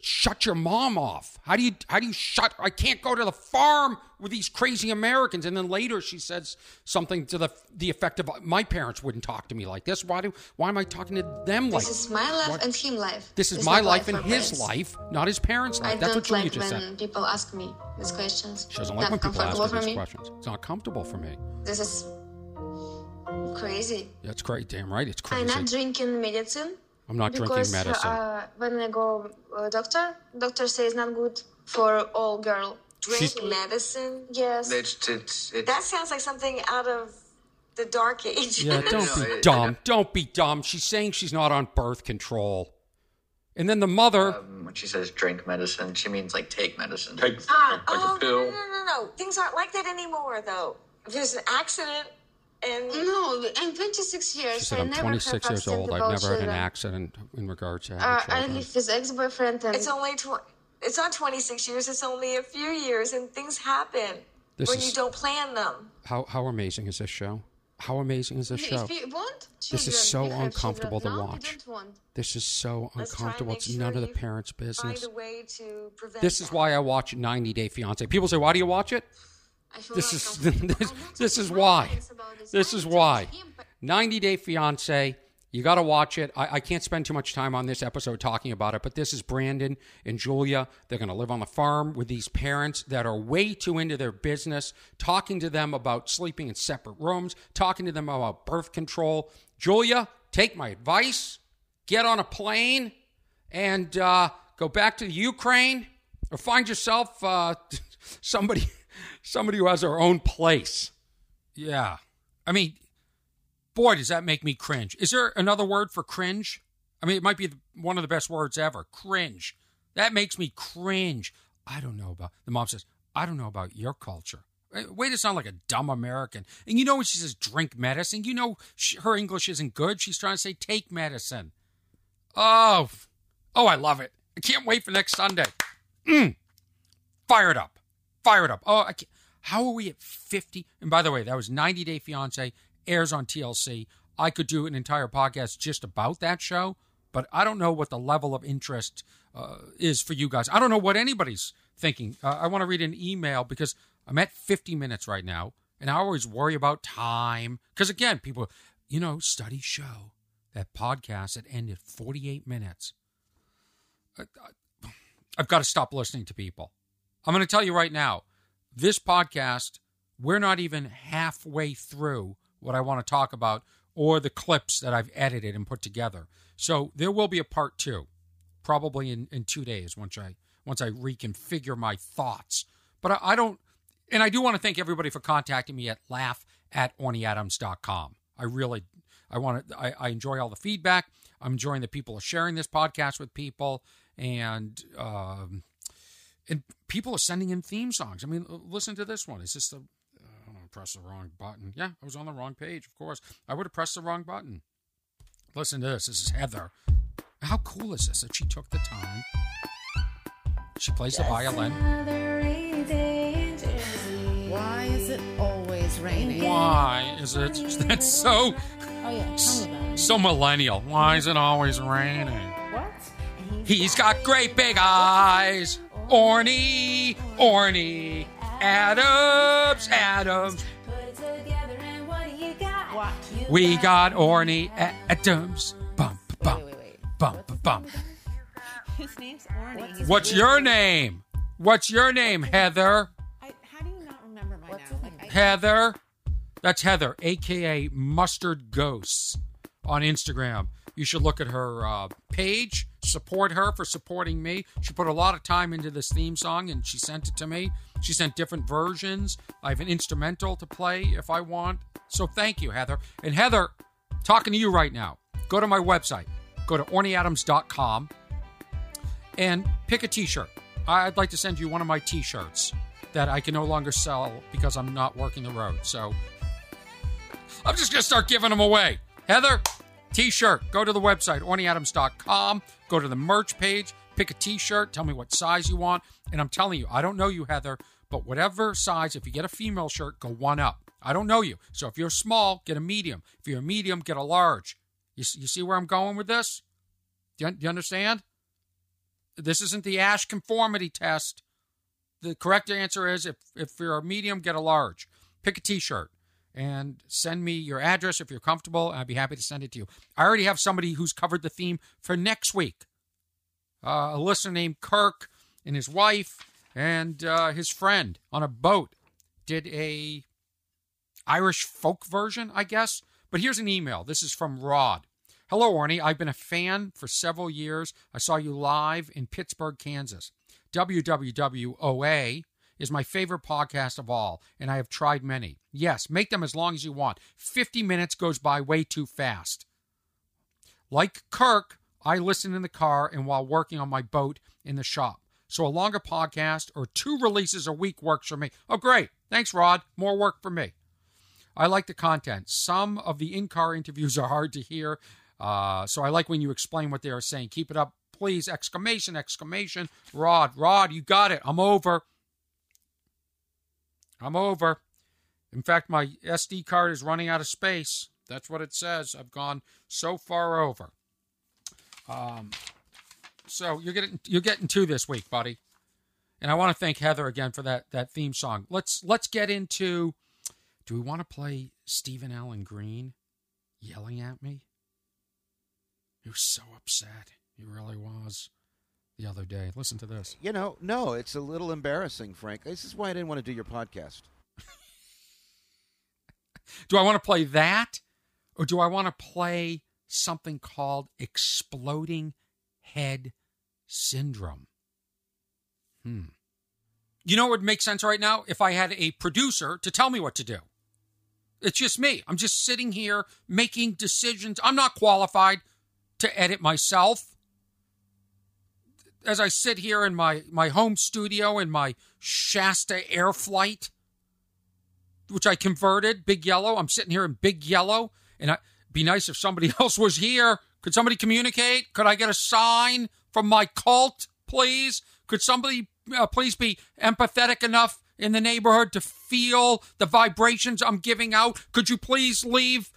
shut your mom off. How do you shut? I can't go to the farm with these crazy Americans. And then later she says something to the effect of, my parents wouldn't talk to me like this. Why am I talking to them like this? This is my life and his life. This is my life and his life, not his parents' life. That's what Julia just said. I don't like when people ask me these questions. She doesn't like when people ask me these questions. It's not comfortable for me. This is crazy. That's great. Damn right. It's crazy. I'm not drinking medicine. I'm not drinking medicine. Because when I go doctor says not good for all girl. Drink medicine? Yes. That sounds like something out of the dark age. Yeah, don't be dumb. She's saying she's not on birth control. And then the mother... when she says drink medicine, she means like take medicine. Take a pill. No. Things aren't like that anymore, though. There's an accident. And no, I'm 26 years. She said, I'm 26 years old. I've never had an accident in regards to having children. I live with his ex-boyfriend. And it's only it's not 26 years. It's only a few years, and things happen when you don't plan them. How amazing is this show? How amazing is this show? If you want children, this is so uncomfortable to watch. This is so uncomfortable. It's none of the parents' business. Find a way to prevent this is why I watch 90 Day Fiancé. People say, why do you watch it? This is why 90 Day Fiancé, you got to watch it. I can't spend too much time on this episode talking about it, but this is Brandon and Julia. They're going to live on the farm with these parents that are way too into their business, talking to them about sleeping in separate rooms, talking to them about birth control. Julia, take my advice, get on a plane, and go back to the Ukraine, or find yourself somebody who has her own place. Yeah. I mean, boy, does that make me cringe. Is there another word for cringe? I mean, it might be one of the best words ever. Cringe. That makes me cringe. The mom says, I don't know about your culture. Way to sound like a dumb American. And you know when she says drink medicine, you know her English isn't good. She's trying to say take medicine. Oh, I love it. I can't wait for next Sunday. Fired up. Oh, how are we at 50? And by the way, that was 90 Day Fiancé airs on TLC. I could do an entire podcast just about that show, but I don't know what the level of interest is for you guys. I don't know what anybody's thinking. I want to read an email because I'm at 50 minutes right now, and I always worry about time. Because, again, people, you know, studies show that podcasts that end at 48 minutes. I've got to stop listening to people. I'm going to tell you right now, this podcast, we're not even halfway through what I want to talk about or the clips that I've edited and put together. So there will be a part two, probably in 2 days once I reconfigure my thoughts. But I don't, and I do want to thank everybody for contacting me at laugh@ornyadams.com. I enjoy all the feedback. I'm enjoying that people are sharing this podcast with people, and people are sending in theme songs. I mean, listen to this one. Is this the... I don't press the wrong button. Yeah, I was on the wrong page, of course. I would have pressed the wrong button. Listen to this. This is Heather. How cool is this that she took the time? She plays the violin. Why is it always raining? Why is it... That's so... Oh, yeah. So millennial. Why is it always raining? What? He's got great big eyes. Orny Adams. Put it together and what do you got? What? We got Orny Adams. Bump. His name's Orny. What's your name? What's your name, Heather? How do you not remember my name? Heather. That's Heather, a.k.a. Mustard Ghosts on Instagram. You should look at her page, support her for supporting me. She put a lot of time into this theme song, and she sent it to me. She sent different versions. I have an instrumental to play if I want. So thank you, Heather. And Heather, talking to you right now, go to my website. Go to ornyadams.com and pick a T-shirt. I'd like to send you one of my T-shirts that I can no longer sell because I'm not working the road. So I'm just going to start giving them away. Heather, T-shirt. Go to the website, ornyadams.com. Go to the merch page. Pick a T-shirt. Tell me what size you want. And I'm telling you, I don't know you, Heather, but whatever size, if you get a female shirt, go one up. I don't know you. So if you're small, get a medium. If you're a medium, get a large. You see where I'm going with this? Do you understand? This isn't the Asch conformity test. The correct answer is if you're a medium, get a large. Pick a T-shirt. And send me your address if you're comfortable. I'd be happy to send it to you. I already have somebody who's covered the theme for next week. A listener named Kirk and his wife and his friend on a boat did a Irish folk version, I guess. But here's an email. This is from Rod. Hello, Orny. I've been a fan for several years. I saw you live in Pittsburgh, Kansas. WWWOA is my favorite podcast of all, and I have tried many. Yes, make them as long as you want. 50 minutes goes by way too fast. Like Kirk, I listen in the car and while working on my boat in the shop. So a longer podcast or 2 releases a week works for me. Oh, great. Thanks, Rod. More work for me. I like the content. Some of the in-car interviews are hard to hear, so I like when you explain what they are saying. Keep it up, please. Exclamation. Rod, you got it. I'm over. In fact, my SD card is running out of space. That's what it says. I've gone so far over. So you're getting to this week, buddy. And I want to thank Heather again for that theme song. Let's get into. Do we want to play Stephen Allen Green yelling at me? He was so upset. He really was. The other day. Listen to this. You know, no, it's a little embarrassing, Frank. This is why I didn't want to do your podcast. Do I want to play that? Or do I want to play something called Exploding Head Syndrome? You know what would make sense right now? If I had a producer to tell me what to do. It's just me. I'm just sitting here making decisions. I'm not qualified to edit myself. As I sit here in my home studio in my Shasta Air Flight, which I converted, Big Yellow. I'm sitting here in Big Yellow, and it'd be nice if somebody else was here. Could somebody communicate? Could I get a sign from my cult, please? Could somebody please be empathetic enough in the neighborhood to feel the vibrations I'm giving out? Could you please leave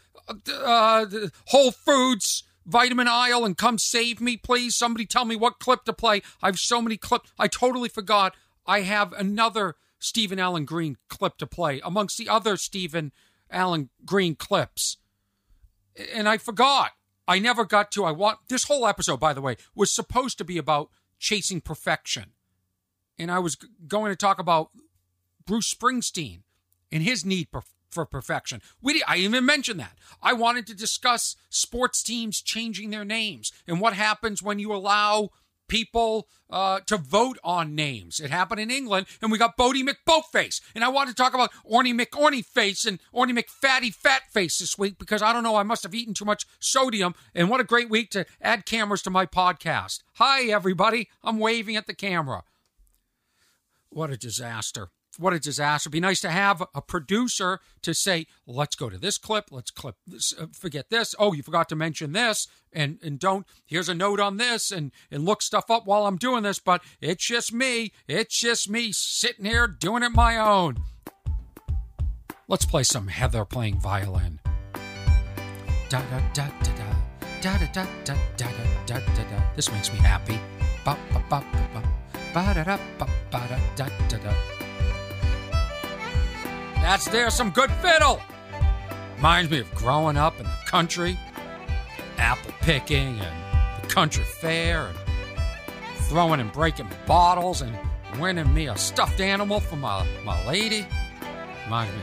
Whole Foods vitamin aisle and come save me, please? Somebody tell me what clip to play. I have so many clips. I totally forgot. I have another Stephen Allen Green clip to play amongst the other Stephen Allen Green clips. And I forgot. I never got to. This whole episode, by the way, was supposed to be about chasing perfection. And I was going to talk about Bruce Springsteen and his need for perfection. I even mentioned that. I wanted to discuss sports teams changing their names and what happens when you allow people to vote on names. It happened in England, and we got Bodie McBoatface. And I wanted to talk about Orny McOrnyface and Orny McFatty Fatface this week because, I don't know, I must have eaten too much sodium. And what a great week to add cameras to my podcast. Hi, everybody. I'm waving at the camera. What a disaster. What a disaster. It'd be nice to have a producer to say, let's go to this clip. Let's clip this. Forget this. Oh, you forgot to mention this. And don't. Here's a note on this. And look stuff up while I'm doing this. But it's just me. It's just me sitting here doing it my own. Let's play some Heather playing violin. Da da da da da. Da da da da da da da da. This makes me happy. Ba ba ba ba ba da da ba ba da da da. That's there, some good fiddle. Reminds me of growing up in the country, apple picking and the country fair and throwing and breaking bottles and winning me a stuffed animal for my lady. Reminds me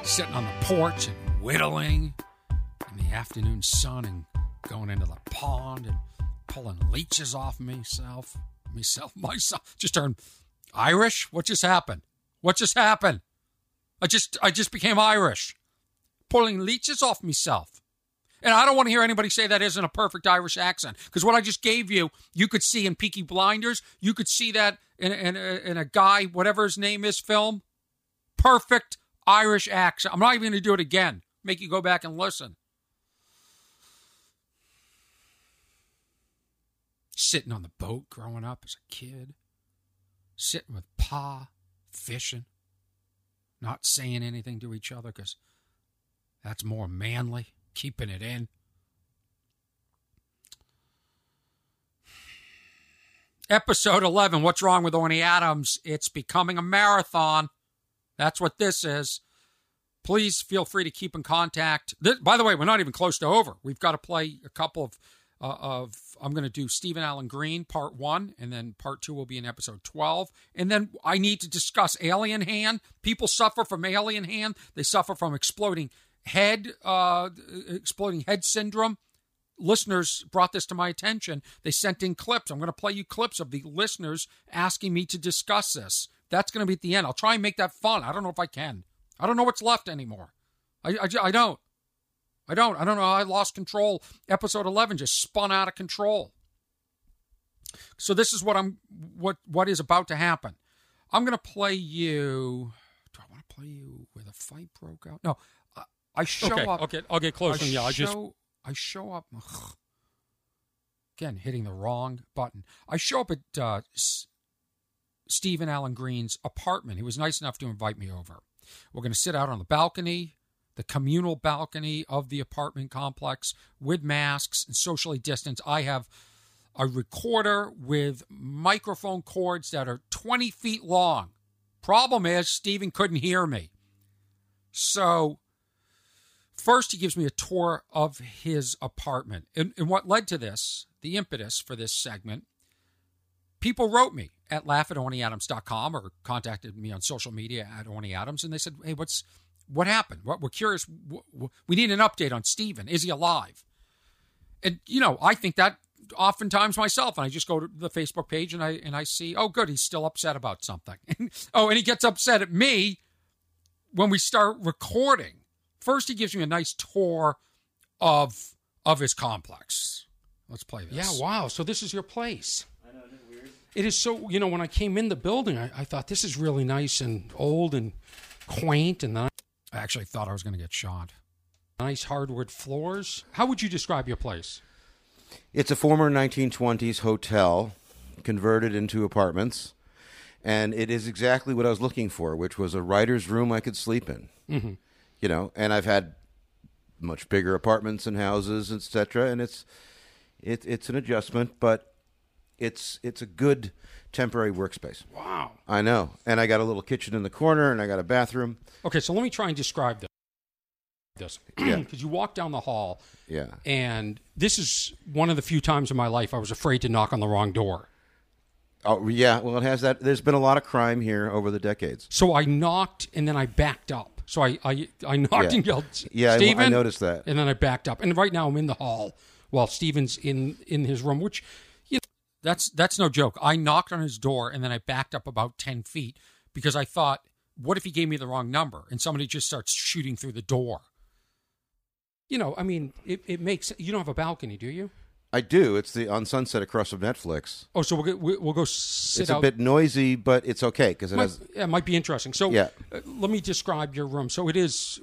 of sitting on the porch and whittling in the afternoon sun and going into the pond and pulling leeches off myself. Just turned Irish? What just happened? I just became Irish, pulling leeches off myself. And I don't want to hear anybody say that isn't a perfect Irish accent, because what I just gave you, you could see in Peaky Blinders. You could see that in a guy, whatever his name is, film. Perfect Irish accent. I'm not even going to do it again. Make you go back and listen. Sitting on the boat growing up as a kid. Sitting with Pa, fishing. Not saying anything to each other because that's more manly, keeping it in. Episode 11, What's Wrong with Orny Adams? It's becoming a marathon. That's what this is. Please feel free to keep in contact. By the way, we're not even close to over. We've got to play a couple of I'm going to do Stephen Allen Green, part 1, and then part 2 will be in episode 12. And then I need to discuss alien hand. People suffer from alien hand. They suffer from exploding head syndrome. Listeners brought this to my attention. They sent in clips. I'm going to play you clips of the listeners asking me to discuss this. That's going to be at the end. I'll try and make that fun. I don't know if I can. I don't know what's left anymore. I don't. I don't know how I lost control. Episode 11 just spun out of control. So this is what is about to happen. I'm going to play you. Do I want to play you where the fight broke out? No. I show up. Okay, I'll get close. I show up. Ugh. Again, hitting the wrong button. I show up at Stephen Allen Green's apartment. He was nice enough to invite me over. We're going to sit out on the balcony. The communal balcony of the apartment complex with masks and socially distanced. I have a recorder with microphone cords that are 20 feet long. Problem is, Stephen couldn't hear me. So first he gives me a tour of his apartment. And what led to this, the impetus for this segment, people wrote me at laugh@ornyadams.com or contacted me on social media at Orny Adams, and they said, hey, What happened? We're curious. We need an update on Stephen. Is he alive? And, you know, I think that oftentimes myself, and I just go to the Facebook page and I see, oh, good, he's still upset about something. And he gets upset at me when we start recording. First, he gives me a nice tour of his complex. Let's play this. Yeah, wow. So this is your place. I know, isn't it weird? It is so, you know, when I came in the building, I thought this is really nice and old and quaint and nice. I actually thought I was going to get shot. Nice hardwood floors. How would you describe your place? It's a former 1920s hotel converted into apartments. And it is exactly what I was looking for, which was a writer's room I could sleep in. Mm-hmm. You know, and I've had much bigger apartments and houses, etc. And it's an adjustment, but it's a good temporary workspace. Wow. I know. And I got a little kitchen in the corner, and I got a bathroom. Okay, so let me try and describe this. Yeah. Because you walk down the hall. Yeah. And this is one of the few times in my life I was afraid to knock on the wrong door. Oh, yeah. Well, it has that. There's been a lot of crime here over the decades. So I knocked, and then I backed up. So I knocked and yelled, Stephen. I noticed that. And then I backed up. And right now I'm in the hall while Stephen's in his room, which, you know, that's no joke. I knocked on his door, and then I backed up about 10 feet because I thought, what if he gave me the wrong number and somebody just starts shooting through the door? You know, I mean, it makes... You don't have a balcony, do you? I do. It's on Sunset across from Netflix. Oh, so we'll go sit out. It's a bit noisy, but it's okay because it might be interesting. So let me describe your room. So it is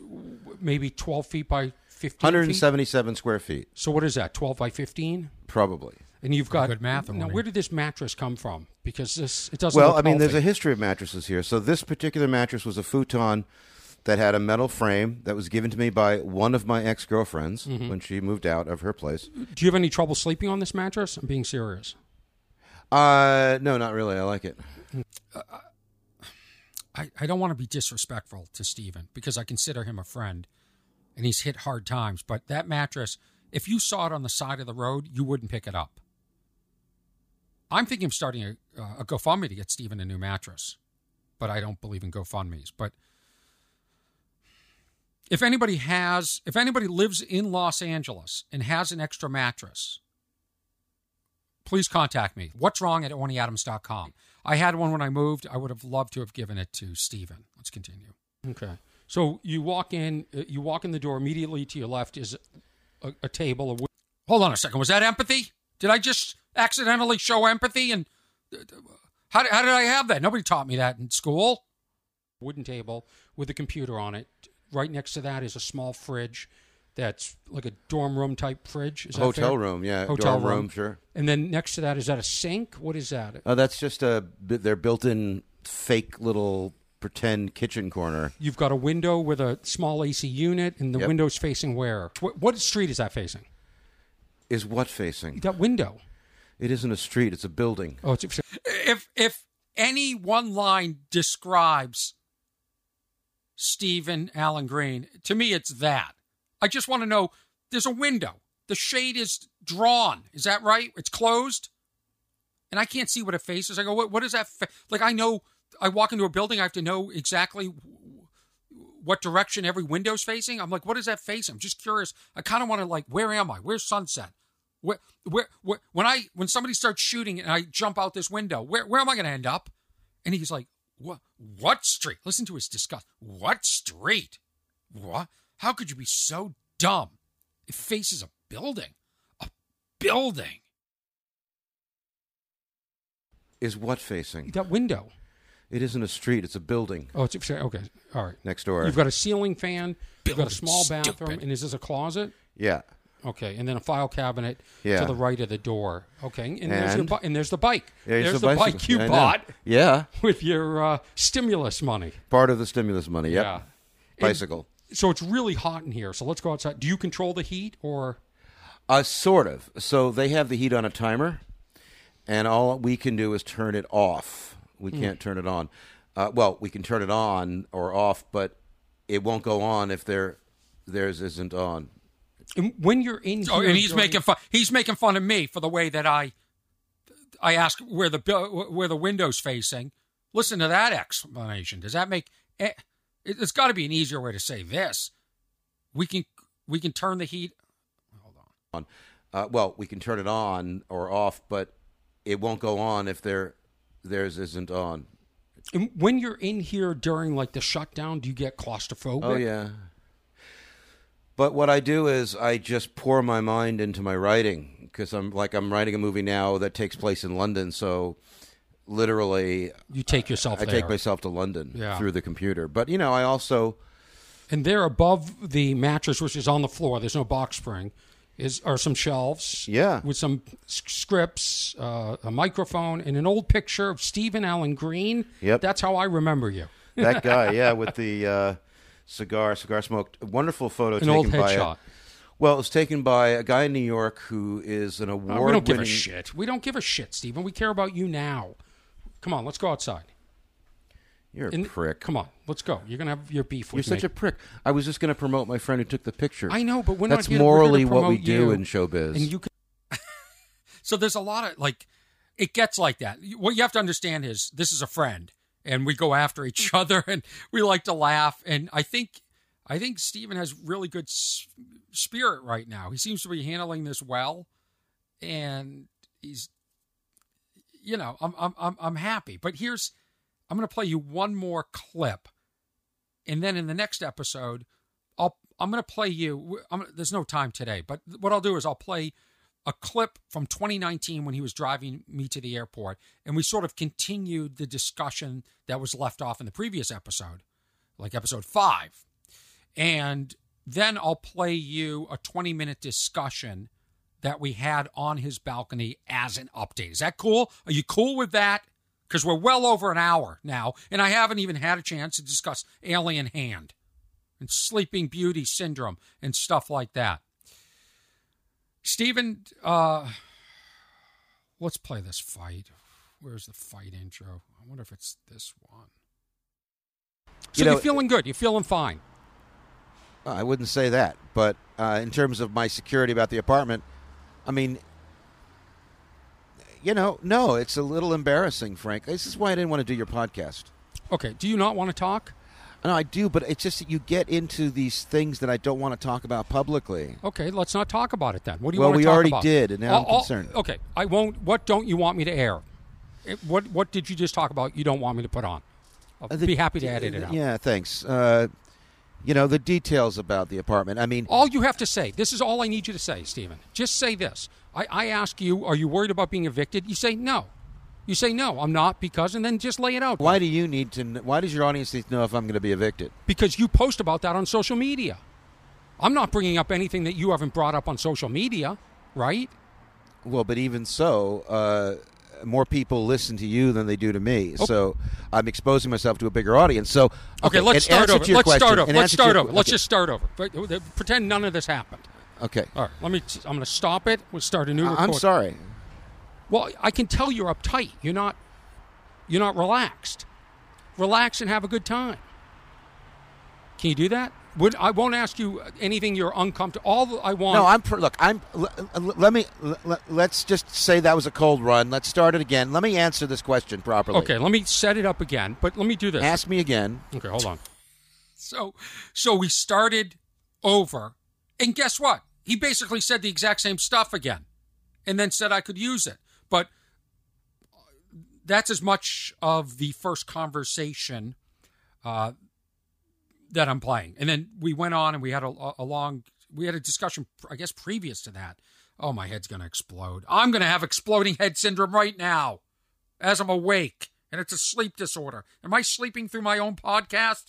maybe 12 feet by 15 177 feet? Square feet. So what is that, 12 by 15? Probably. And you've got... Good math. Now, where did this mattress come from? Because it doesn't... Well, I mean, there's a history of mattresses here. So this particular mattress was a futon that had a metal frame that was given to me by one of my ex-girlfriends when she moved out of her place. Do you have any trouble sleeping on this mattress? I'm being serious. No, not really. I like it. I don't want to be disrespectful to Stephen because I consider him a friend, and he's hit hard times. But that mattress, if you saw it on the side of the road, you wouldn't pick it up. I'm thinking of starting a GoFundMe to get Stephen a new mattress, but I don't believe in GoFundMes. But... if anybody lives in Los Angeles and has an extra mattress, please contact me. What's wrong at ornyadams.com. I had one when I moved. I would have loved to have given it to Stephen. Let's continue. Okay. So you walk in the door. Immediately to your left is a table. Hold on a second. Was that empathy? Did I just accidentally show empathy? And how did I have that? Nobody taught me that in school. Wooden table with a computer on it. Right next to that is a small fridge that's like a dorm room type fridge. Is that hotel fair? Room, yeah. Hotel dorm room, sure. And then next to that, is that a sink? What is that? Oh, that's just their built-in fake little pretend kitchen corner. You've got a window with a small AC unit, and the window's facing where? What street is that facing? Is what facing? That window. It isn't a street. It's a building. Oh, it's... If any one line describes... Stephen Allen Green. To me, it's that. I just want to know, there's a window. The shade is drawn. Is that right? It's closed? And I can't see what it faces. I go, what is that? Like, I know, I walk into a building, I have to know exactly what direction every window's facing. I'm like, what is that face? I'm just curious. I kind of want to, like, where am I? Where's Sunset? Where when somebody starts shooting and I jump out this window, where am I going to end up? And he's like, What street? Listen to his disgust. What street? What? How could you be so dumb? It faces a building. A building. Is what facing? That window. It isn't a street. It's a building. Oh, it's okay. All right. Next door. You've got a ceiling fan. Building, you've got a small bathroom. And is this a closet? Yeah. Okay, and then a file cabinet to the right of the door. Okay, and there's the bike. There's the bike you bought with your stimulus money. Part of the stimulus money, yeah. Bicycle. And so it's really hot in here, so let's go outside. Do you control the heat or? Sort of. So they have the heat on a timer, and all we can do is turn it off. We can't turn it on. Well, we can turn it on or off, but it won't go on if theirs isn't on. And when you're in here, and he's making fun of me for the way that I ask where the window's facing. Listen to that explanation. Does that make it? It's got to be an easier way to say this. We can turn the heat. Hold on. Well, we can turn it on or off, but it won't go on if theirs isn't on. And when you're in here during like the shutdown, do you get claustrophobic? Oh yeah. But what I do is I just pour my mind into my writing because I'm writing a movie now that takes place in London. So literally, you take yourself. I take myself to London through the computer. But you know, I also and there above the mattress, which is on the floor. There's no box spring. are some shelves, yeah, with some scripts, a microphone, and an old picture of Stephen Allen Green. Yep, that's how I remember you. That guy, yeah, with the cigar smoke. Wonderful photo taken by an old headshot. Well, it was taken by a guy in New York who is an award-winning... we don't give a shit. We don't give a shit, Stephen. We care about you now. Come on, let's go outside. You're a prick. Come on, let's go. You're going to have your beef with me. You're such a prick. I was just going to promote my friend who took the picture. I know, but we're not going to promote you. That's morally what we do in showbiz. And you can... So there's a lot of, like, it gets like that. What you have to understand is this is a friend, and we go after each other, and we like to laugh, and I think Stephen has really good spirit right now. He seems to be handling this well, and he's, you know, I'm happy. But I'm going to play you one more clip, and then in the next episode, I'm going to play you. There's no time today, but what I'll do is I'll play a clip from 2019 when he was driving me to the airport, and we sort of continued the discussion that was left off in the previous episode, like episode 5. And then I'll play you a 20-minute discussion that we had on his balcony as an update. Is that cool? Are you cool with that? Because we're well over an hour now, and I haven't even had a chance to discuss Alien Hand and Sleeping Beauty Syndrome and stuff like that. Stephen, let's play this fight. Where's the fight intro? I wonder if it's this one. So you're feeling good. You're feeling fine. I wouldn't say that, but in terms of my security about the apartment, I mean, you know, no, it's a little embarrassing, Frank. This is why I didn't want to do your podcast. Okay. Do you not want to talk? No, I do, but it's just that you get into these things that I don't want to talk about publicly. Okay, let's not talk about it then. What do you want to talk about? Well, we already did, and now I'm concerned. Okay, I won't. What don't you want me to air? What did you just talk about you don't want me to put on? I'll be happy to edit it out. Yeah, thanks. You know, the details about the apartment. I mean... all you have to say. This is all I need you to say, Stephen. Just say this. I ask you, are you worried about being evicted? You say no. You say no, I'm not, because... and then just lay it out. Why do you need to... why does your audience need to know if I'm going to be evicted? Because you post about that on social media. I'm not bringing up anything that you haven't brought up on social media, right? Well, but even so, more people listen to you than they do to me. Okay. So I'm exposing myself to a bigger audience. So okay, let's start over. Let's just start over. Pretend none of this happened. Okay. All right. I'm going to stop it. We'll start a new recording. I'm sorry. Well, I can tell you're uptight. You're not relaxed. Relax and have a good time. Can you do that? I won't ask you anything you're uncomfortable. All I want. No, let's just say that was a cold run. Let's start it again. Let me answer this question properly. Okay, let me set it up again, but let me do this. Ask me again. Okay, hold on. So we started over, and guess what? He basically said the exact same stuff again, and then said I could use it. But that's as much of the first conversation that I'm playing. And then we went on and we had a discussion, I guess, previous to that. Oh, my head's going to explode. I'm going to have exploding head syndrome right now as I'm awake. And it's a sleep disorder. Am I sleeping through my own podcast?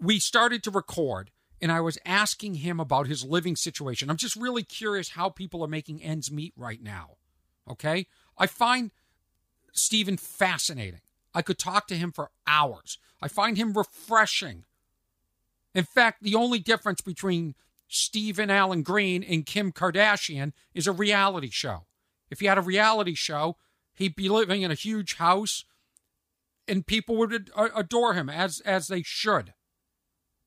We started to record and I was asking him about his living situation. I'm just really curious how people are making ends meet right now. Okay. I find Stephen fascinating. I could talk to him for hours. I find him refreshing. In fact, the only difference between Stephen Allen Green and Kim Kardashian is a reality show. If he had a reality show, he'd be living in a huge house and people would adore him as they should.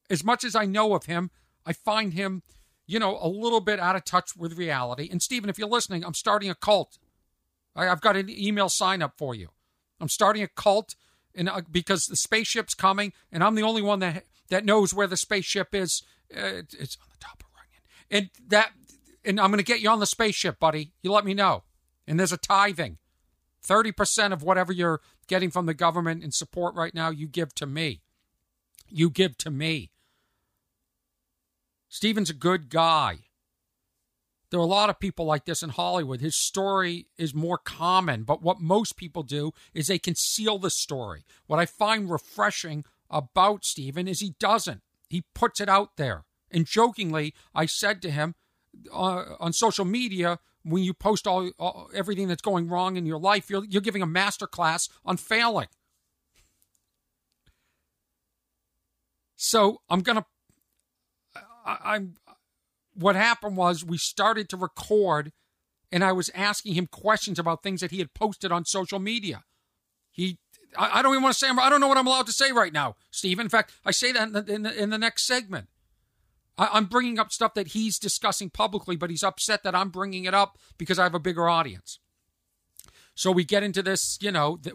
As much as I know of him, I find him, you know, a little bit out of touch with reality. And Stephen, if you're listening, I'm starting a cult. I've got an email sign up for you. I'm starting a cult and because the spaceship's coming, and I'm the only one that knows where the spaceship is. It's on the top of Runyon. And I'm going to get you on the spaceship, buddy. You let me know. And there's a tithing. 30% of whatever you're getting from the government in support right now, you give to me. You give to me. Stephen's a good guy. There are a lot of people like this in Hollywood. His story is more common, but what most people do is they conceal the story. What I find refreshing about Stephen is he doesn't. He puts it out there. And jokingly, I said to him on social media, when you post everything that's going wrong in your life, you're giving a masterclass on failing. So what happened was we started to record, and I was asking him questions about things that he had posted on social media. I don't even want to say, I don't know what I'm allowed to say right now, Steve. In fact, I say that in the next segment. I'm bringing up stuff that he's discussing publicly, but he's upset that I'm bringing it up because I have a bigger audience. So we get into this,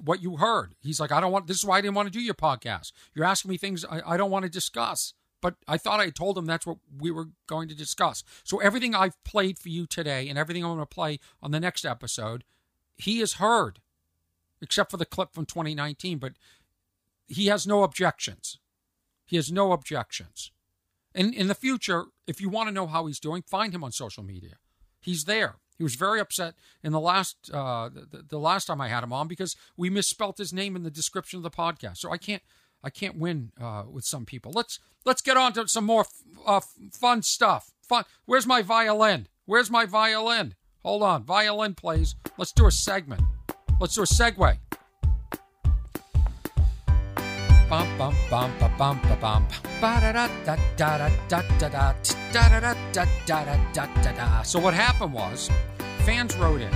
what you heard. He's like, this is why I didn't want to do your podcast. You're asking me things I don't want to discuss, but I thought I told him that's what we were going to discuss. So everything I've played for you today and everything I'm going to play on the next episode, he has heard, except for the clip from 2019, but he has no objections. He has no objections. And in the future, if you want to know how he's doing, find him on social media. He's there. He was very upset in the last time I had him on because we misspelt his name in the description of the podcast. So I can't win with some people. Let's get on to some more fun stuff. Fun. Where's my violin? Hold on, violin plays. Let's do a segment. Let's do a segue. Bum bum bum ba bum ba bum ba da da da da da da da da da da da da da. So what happened was, fans wrote in.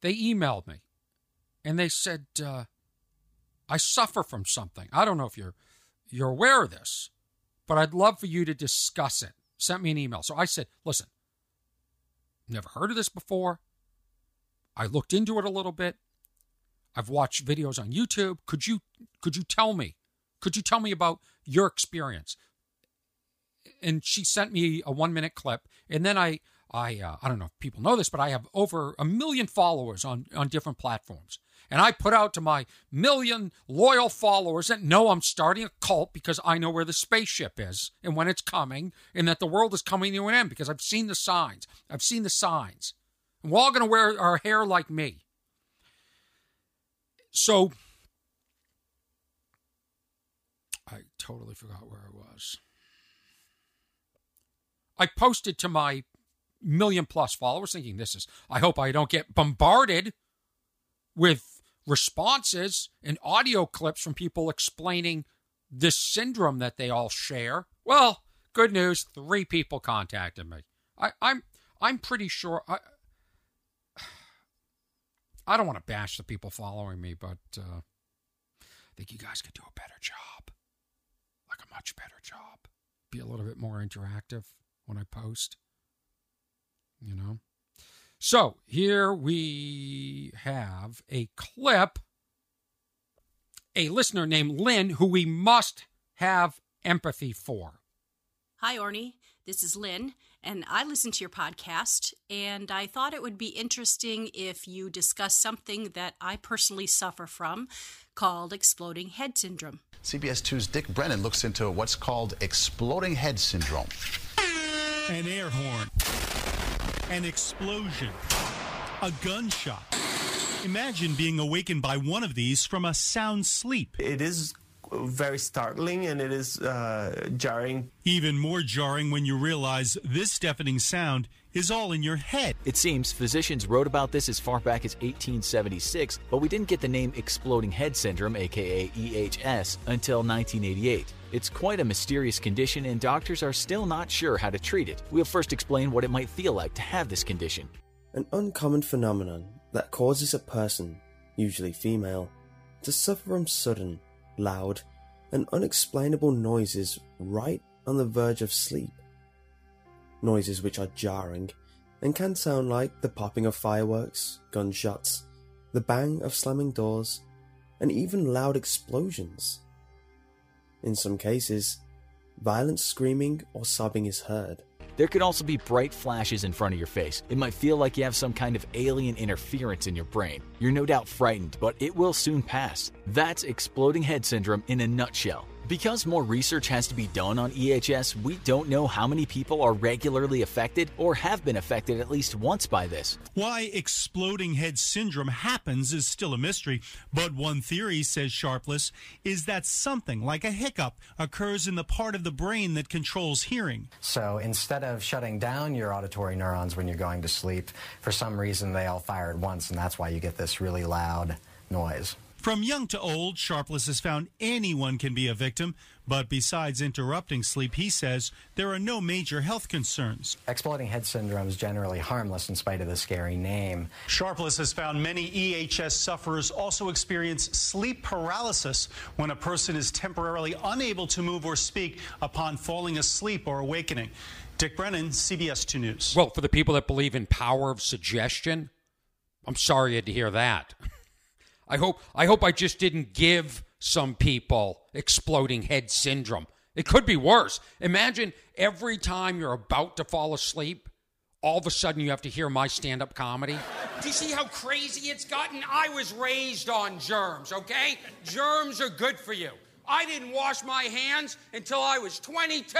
They emailed me, and they said, "I suffer from something. I don't know if you're aware of this, but I'd love for you to discuss it." Sent me an email. So I said, "Listen, never heard of this before. I looked into it a little bit. I've watched videos on YouTube. Could you tell me? Could you tell me about your experience?" And she sent me a 1-minute clip. And then I don't know if people know this, but I have over 1 million followers on different platforms. And I put out to my 1 million loyal followers that know I'm starting a cult because I know where the spaceship is and when it's coming and that the world is coming to an end because I've seen the signs. And we're all going to wear our hair like me. So, I totally forgot where I was. I posted to my 1 million-plus followers thinking I hope I don't get bombarded with responses and audio clips from people explaining this syndrome that they all share. Well, good news, 3 people contacted me. I'm pretty sure... I don't want to bash the people following me, but I think you guys could do a better job, like a much better job. Be a little bit more interactive when I post, So here we have a clip, a listener named Lynn, who we must have empathy for. Hi, Orny. This is Lynn. And I listened to your podcast, and I thought it would be interesting if you discuss something that I personally suffer from called exploding head syndrome. CBS 2's Dick Brennan looks into what's called exploding head syndrome. An air horn. An explosion. A gunshot. Imagine being awakened by one of these from a sound sleep. It is very startling, and it is jarring. Even more jarring when you realize this deafening sound is all in your head. It seems physicians wrote about this as far back as 1876, but we didn't get the name exploding head syndrome, aka EHS, until 1988. It's quite a mysterious condition, and doctors are still not sure how to treat it. We'll first explain what it might feel like to have this condition. An uncommon phenomenon that causes a person, usually female, to suffer from sudden, loud and unexplainable noises right on the verge of sleep. Noises which are jarring and can sound like the popping of fireworks, gunshots, the bang of slamming doors, and even loud explosions. In some cases, violent screaming or sobbing is heard. There could also be bright flashes in front of your face. It might feel like you have some kind of alien interference in your brain. You're no doubt frightened, but it will soon pass. That's exploding head syndrome in a nutshell. Because more research has to be done on EHS, we don't know how many people are regularly affected or have been affected at least once by this. Why exploding head syndrome happens is still a mystery, but one theory, says Sharpless, is that something like a hiccup occurs in the part of the brain that controls hearing. So instead of shutting down your auditory neurons when you're going to sleep, for some reason they all fire at once, and that's why you get this really loud noise. From young to old, Sharpless has found anyone can be a victim, but besides interrupting sleep, he says there are no major health concerns. Exploding head syndrome is generally harmless in spite of the scary name. Sharpless has found many EHS sufferers also experience sleep paralysis when a person is temporarily unable to move or speak upon falling asleep or awakening. Dick Brennan, CBS 2 News. Well, for the people that believe in power of suggestion, I'm sorry you had to hear that. I hope I just didn't give some people exploding head syndrome. It could be worse. Imagine every time you're about to fall asleep, all of a sudden you have to hear my stand-up comedy. Do you see how crazy it's gotten? I was raised on germs, okay? Germs are good for you. I didn't wash my hands until I was 22.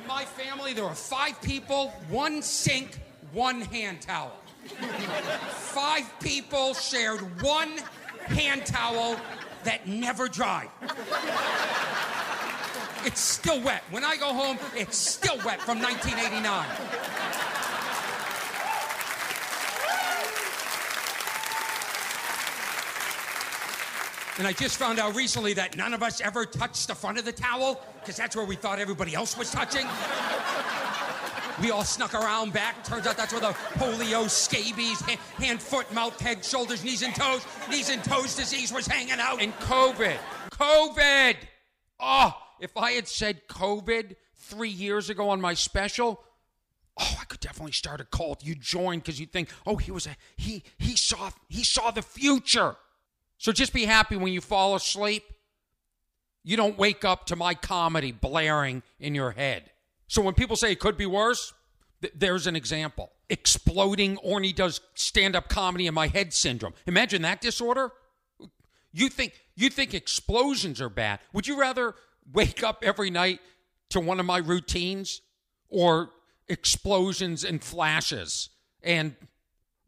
In my family, there were 5 people, 1 sink, 1 hand towel. 5 people shared 1 hand towel that never dried. It's still wet. When I go home, it's still wet from 1989. And I just found out recently that none of us ever touched the front of the towel, because that's where we thought everybody else was touching. We all snuck around back. Turns out that's where the polio, scabies, hand, foot, mouth, head, shoulders, knees and toes disease was hanging out. And COVID. COVID! Oh, if I had said COVID 3 years ago on my special, oh, I could definitely start a cult. You join because you think, oh, he saw the future. So just be happy when you fall asleep. You don't wake up to my comedy blaring in your head. So when people say it could be worse, there's an example. Exploding Orny does stand-up comedy in my head syndrome. Imagine that disorder. You think explosions are bad. Would you rather wake up every night to one of my routines or explosions and flashes and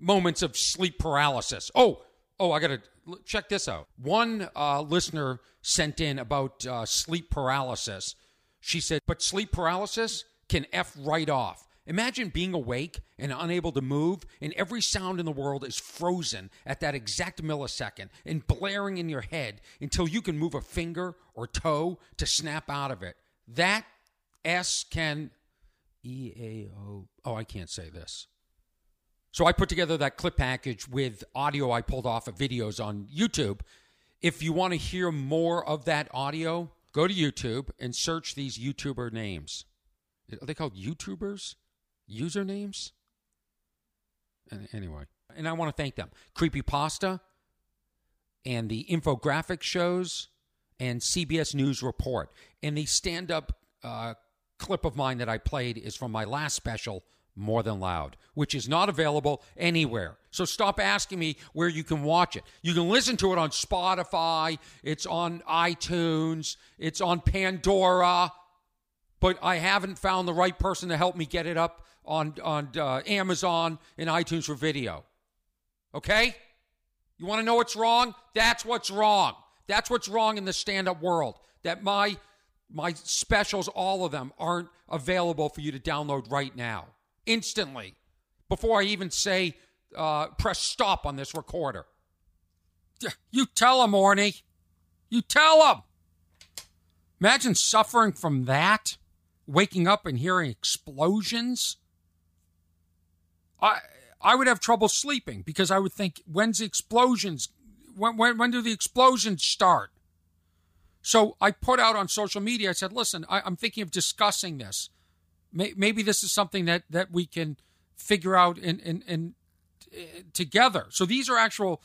moments of sleep paralysis? Oh, I got to check this out. One listener sent in about sleep paralysis. She said, but sleep paralysis can F right off. Imagine being awake and unable to move, and every sound in the world is frozen at that exact millisecond and blaring in your head until you can move a finger or toe to snap out of it. That S can E-A-O. Oh, I can't say this. So I put together that clip package with audio I pulled off of videos on YouTube. If you want to hear more of that audio, go to YouTube and search these YouTuber names. Are they called YouTubers? Usernames? Anyway. And I want to thank them. Creepypasta and the infographic shows and CBS News Report. And the stand-up clip of mine that I played is from my last special, More Than Loud, which is not available anywhere. So stop asking me where you can watch it. You can listen to it on Spotify, it's on iTunes, it's on Pandora, but I haven't found the right person to help me get it up on Amazon and iTunes for video. Okay? You want to know what's wrong? That's what's wrong. That's what's wrong in the stand-up world, that my specials, all of them, aren't available for you to download right now. Instantly, before I even say, press stop on this recorder. You tell him, Orny. You tell him. Imagine suffering from that, waking up and hearing explosions. I would have trouble sleeping because I would think, when's the explosions? When do the explosions start? So I put out on social media, I said, listen, I'm thinking of discussing this. Maybe this is something that we can figure out and together. So these are actual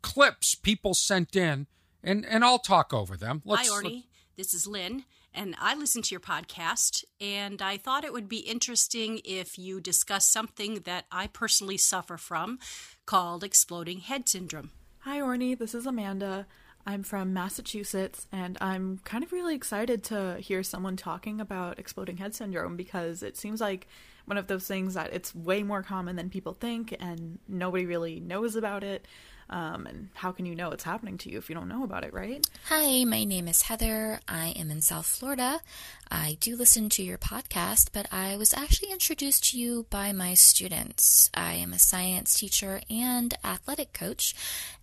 clips people sent in, and I'll talk over them. Hi, Orny. This is Lynn, and I listen to your podcast, and I thought it would be interesting if you discuss something that I personally suffer from called exploding head syndrome. Hi, Orny. This is Amanda. I'm from Massachusetts, and I'm kind of really excited to hear someone talking about exploding head syndrome, because it seems like one of those things that it's way more common than people think, and nobody really knows about it. And how can you know it's happening to you if you don't know about it, right? Hi, my name is Heather. I am in South Florida. I do listen to your podcast, but I was actually introduced to you by my students. I am a science teacher and athletic coach,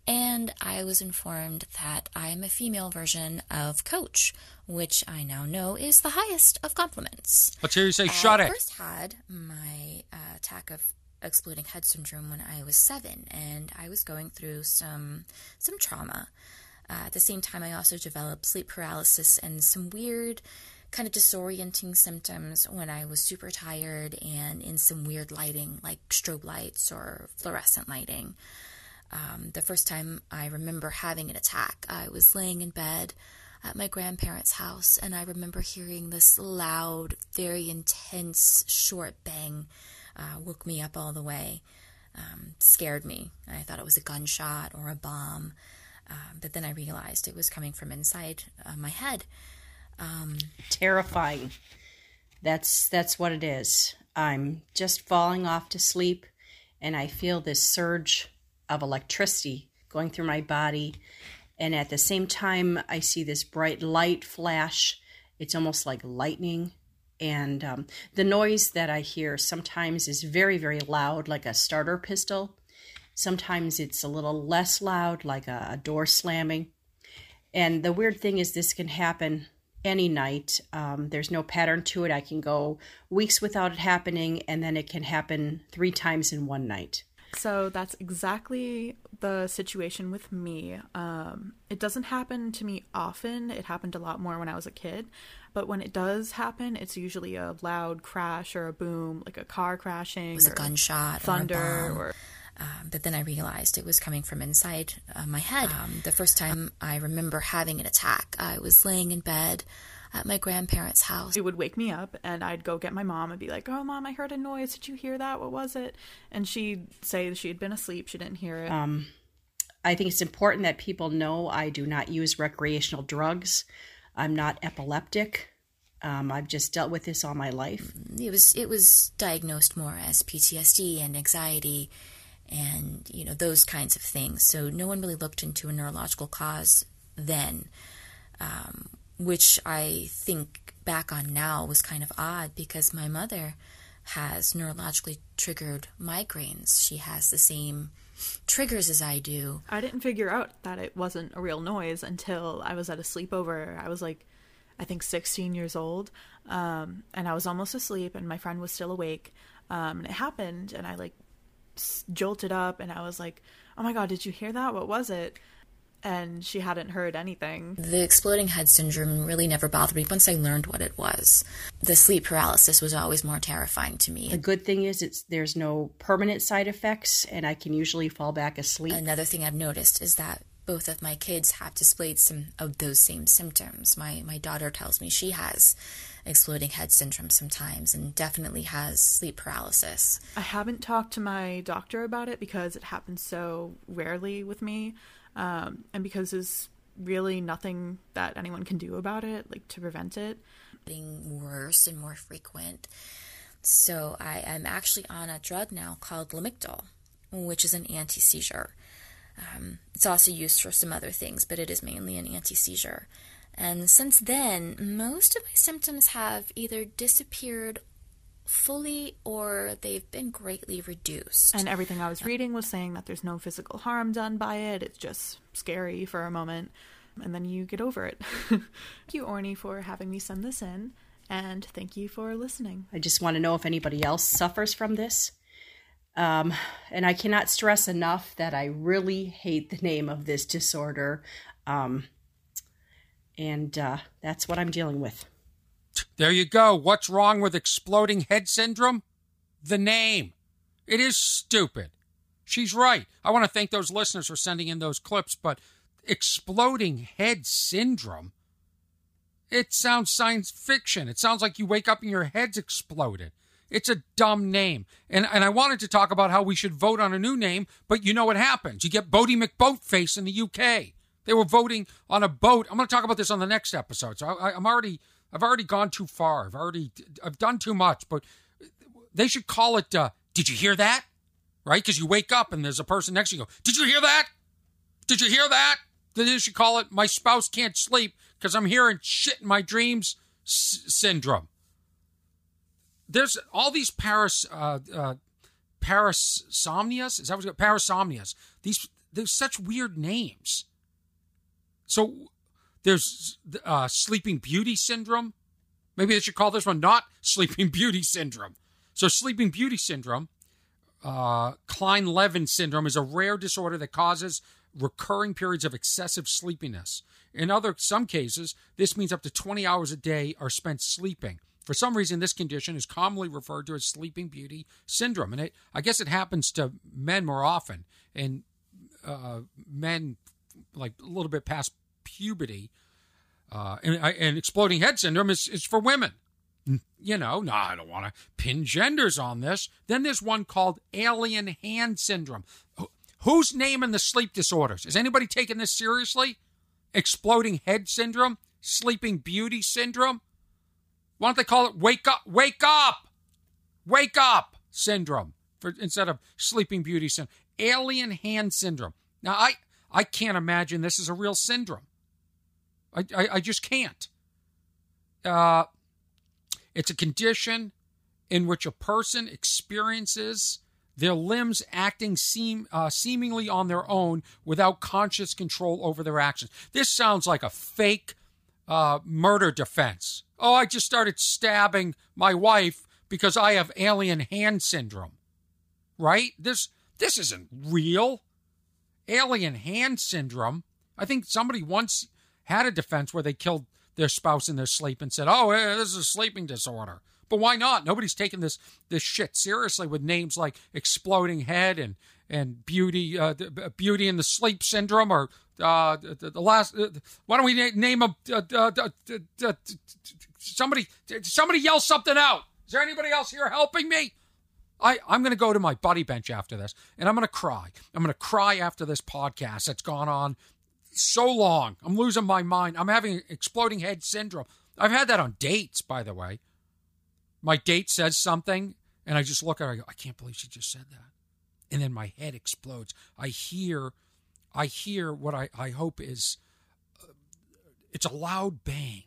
and I was informed that I am a female version of coach, which I now know is the highest of compliments. Let's hear you say, shut it. I first had my attack of exploding head syndrome when I was 7, and I was going through some trauma. At the same time, I also developed sleep paralysis and some weird kind of disorienting symptoms when I was super tired and in some weird lighting, like strobe lights or fluorescent lighting. The first time I remember having an attack, I was laying in bed at my grandparents' house, and I remember hearing this loud, very intense, short bang. Woke me up all the way, scared me. I thought it was a gunshot or a bomb, but then I realized it was coming from inside my head. Terrifying. That's what it is. I'm just falling off to sleep, and I feel this surge of electricity going through my body, and at the same time, I see this bright light flash. It's almost like lightning. And the noise that I hear sometimes is very, very loud, like a starter pistol. Sometimes it's a little less loud, like a door slamming. And the weird thing is this can happen any night. There's no pattern to it. I can go weeks without it happening, and then it can happen 3 times in one night. So that's exactly the situation with me. It doesn't happen to me often. It happened a lot more when I was a kid. But when it does happen, it's usually a loud crash or a boom, like a car crashing. It was a gunshot, thunder, or a bomb. But then I realized it was coming from inside my head. The first time I remember having an attack, I was laying in bed at my grandparents' house. It would wake me up, and I'd go get my mom and be like, "Oh, Mom, I heard a noise. Did you hear that? What was it?" And she'd say she had been asleep. She didn't hear it. I think it's important that people know I do not use recreational drugs. I'm not epileptic. I've just dealt with this all my life. It was diagnosed more as PTSD and anxiety and, you know, those kinds of things. So no one really looked into a neurological cause then. Which I think back on now was kind of odd, because my mother has neurologically triggered migraines. She has the same triggers as I do. I didn't figure out that it wasn't a real noise until I was at a sleepover. I was like, I think 16 years old, and I was almost asleep, and my friend was still awake, and it happened, and I like jolted up, and I was like, "Oh my God, did you hear that? What was it?" And she hadn't heard anything. The exploding head syndrome really never bothered me once I learned what it was. The sleep paralysis was always more terrifying to me. The good thing is there's no permanent side effects, and I can usually fall back asleep. Another thing I've noticed is that both of my kids have displayed some of those same symptoms. My daughter tells me she has exploding head syndrome sometimes, and definitely has sleep paralysis. I haven't talked to my doctor about it because it happens so rarely with me. And because there's really nothing that anyone can do about it, like to prevent it. Getting worse and more frequent. So I am actually on a drug now called Lamictal, which is an anti-seizure. It's also used for some other things, but it is mainly an anti-seizure. And since then, most of my symptoms have either disappeared fully or they've been greatly reduced. And everything I was reading was saying that there's no physical harm done by it. It's just scary for a moment, and then you get over it. Thank you, Orny, for having me send this in, and thank you for listening. I just want to know if anybody else suffers from this. And I cannot stress enough that I really hate the name of this disorder. And that's what I'm dealing with. There you go. What's wrong with exploding head syndrome? The name. It is stupid. She's right. I want to thank those listeners for sending in those clips, but exploding head syndrome? It sounds science fiction. It sounds like you wake up and your head's exploded. It's a dumb name. And I wanted to talk about how we should vote on a new name, but you know what happens. You get Bodie McBoatface in the UK. They were voting on a boat. I'm going to talk about this on the next episode. So I've already gone too far. I've done too much. But they should call it, did you hear that? Right? Because you wake up and there's a person next to you go, did you hear that? Did you hear that? Then they should call it, my spouse can't sleep because I'm hearing shit in my dreams syndrome. There's all these parasomnias. Is that what it's called? Parasomnias. There's such weird names. So there's Sleeping Beauty syndrome. Maybe they should call this one not Sleeping Beauty syndrome. So Sleeping Beauty syndrome, Klein-Levin syndrome, is a rare disorder that causes recurring periods of excessive sleepiness. In some cases, this means up to 20 hours a day are spent sleeping. For some reason, this condition is commonly referred to as Sleeping Beauty syndrome. And I guess it happens to men more often. And men, like a little bit past puberty, and exploding head syndrome is for women. You know, no, I don't want to pin genders on this. Then there's one called alien hand syndrome. Who's naming the sleep disorders? Is anybody taking this seriously? Exploding head syndrome? Sleeping Beauty syndrome? Why don't they call it wake up syndrome instead of Sleeping Beauty syndrome? Alien hand syndrome. Now, I can't imagine this is a real syndrome. I just can't. It's a condition in which a person experiences their limbs acting seemingly on their own without conscious control over their actions. This sounds like a fake murder defense. Oh, I just started stabbing my wife because I have alien hand syndrome. Right? This isn't real. Alien hand syndrome. I think somebody once had a defense where they killed their spouse in their sleep and said, oh, this is a sleeping disorder. But why not? Nobody's taking this shit seriously with names like Exploding Head and Beauty in the Sleep Syndrome, or why don't we name a somebody yell something out. Is there anybody else here helping me? I'm going to go to my buddy bench after this, and I'm going to cry. I'm going to cry after this podcast that's gone on so long. I'm losing my mind. I'm having exploding head syndrome. I've had that on dates, by the way. My date says something, and I just look at her and I go, I can't believe she just said that. And then my head explodes. I hear what I hope is, it's a loud bang,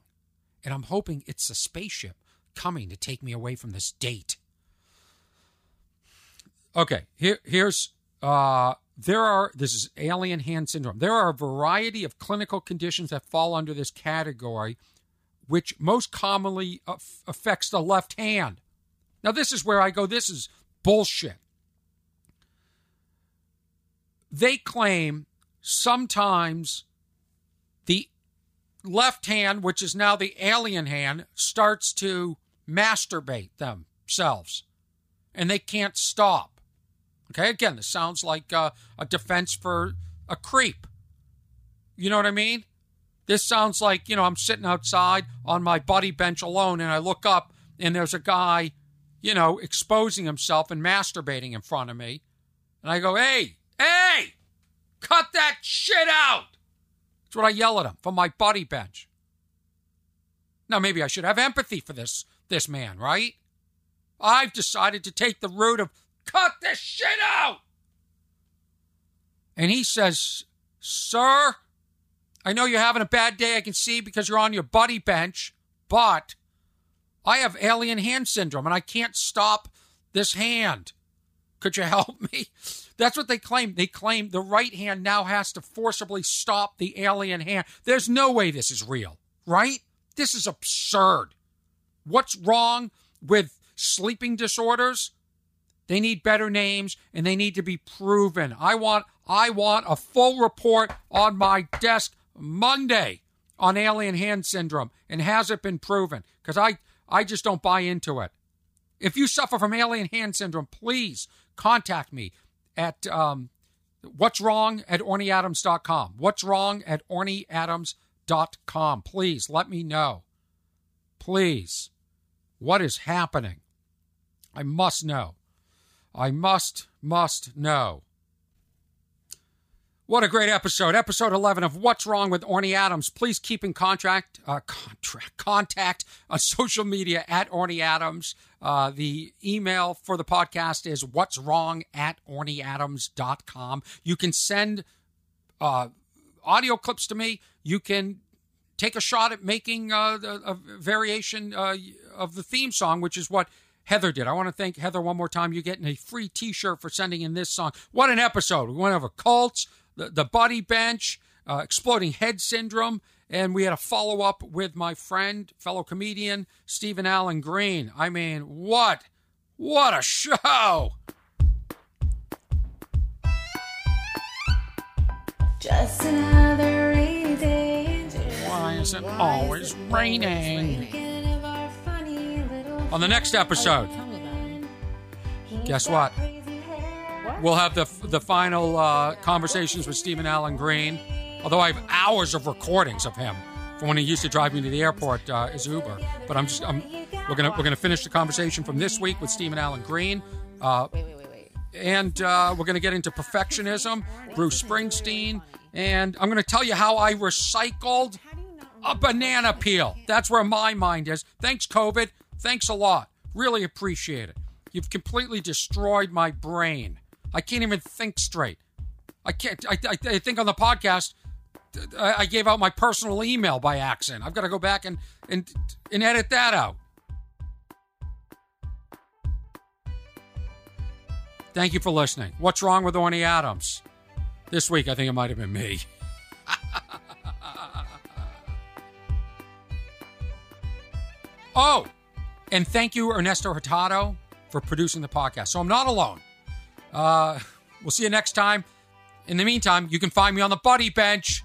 and I'm hoping it's a spaceship coming to take me away from this date. Okay, this is alien hand syndrome. There are a variety of clinical conditions that fall under this category, which most commonly affects the left hand. Now, this is where I go, this is bullshit. They claim sometimes the left hand, which is now the alien hand, starts to masturbate themselves, and they can't stop. Okay, again, this sounds like a defense for a creep. You know what I mean? This sounds like, I'm sitting outside on my buddy bench alone, and I look up, and there's a guy, exposing himself and masturbating in front of me. And I go, hey, cut that shit out. That's what I yell at him from my buddy bench. Now, maybe I should have empathy for this man, right? I've decided to take the route of, cut this shit out! And he says, sir, I know you're having a bad day, I can see, because you're on your buddy bench, but I have alien hand syndrome and I can't stop this hand. Could you help me? That's what they claim. They claim the right hand now has to forcibly stop the alien hand. There's no way this is real, right? This is absurd. What's wrong with sleeping disorders? They need better names, and they need to be proven. I want a full report on my desk Monday on alien hand syndrome, and has it been proven? Because I just don't buy into it. If you suffer from alien hand syndrome, please contact me at what's wrong at ornyadams.com. What's wrong at ornyadams.com. Please let me know. Please. What is happening? I must know. I must know. What a great episode. Episode 11 of What's Wrong with Orny Adams. Please keep in contact on social media at Orny Adams. The email for the podcast is whatswrong@ornyadams.com. You can send audio clips to me. You can take a shot at making a variation of the theme song, which is what Heather did. I want to thank Heather one more time. You're getting a free T-shirt for sending in this song. What an episode. We went over cults, the buddy bench, exploding head syndrome, and we had a follow-up with my friend, fellow comedian, Stephen Allen Green. I mean, what a show! Just another rainy day. Why is it always raining? On the next episode, guess what? We'll have the final conversations with Stephen Allen Green, although I have hours of recordings of him from when he used to drive me to the airport as Uber. But we're gonna finish the conversation from this week with Stephen Allen Green, and we're gonna get into perfectionism, Bruce Springsteen, and I'm gonna tell you how I recycled a banana peel. That's where my mind is. Thanks, COVID. Thanks a lot. Really appreciate it. You've completely destroyed my brain. I can't even think straight. I can't. I think on the podcast, I gave out my personal email by accident. I've got to go back and edit that out. Thank you for listening. What's Wrong with Orny Adams? This week, I think it might have been me. Oh! And thank you, Ernesto Hurtado, for producing the podcast. So I'm not alone. We'll see you next time. In the meantime, you can find me on the buddy bench.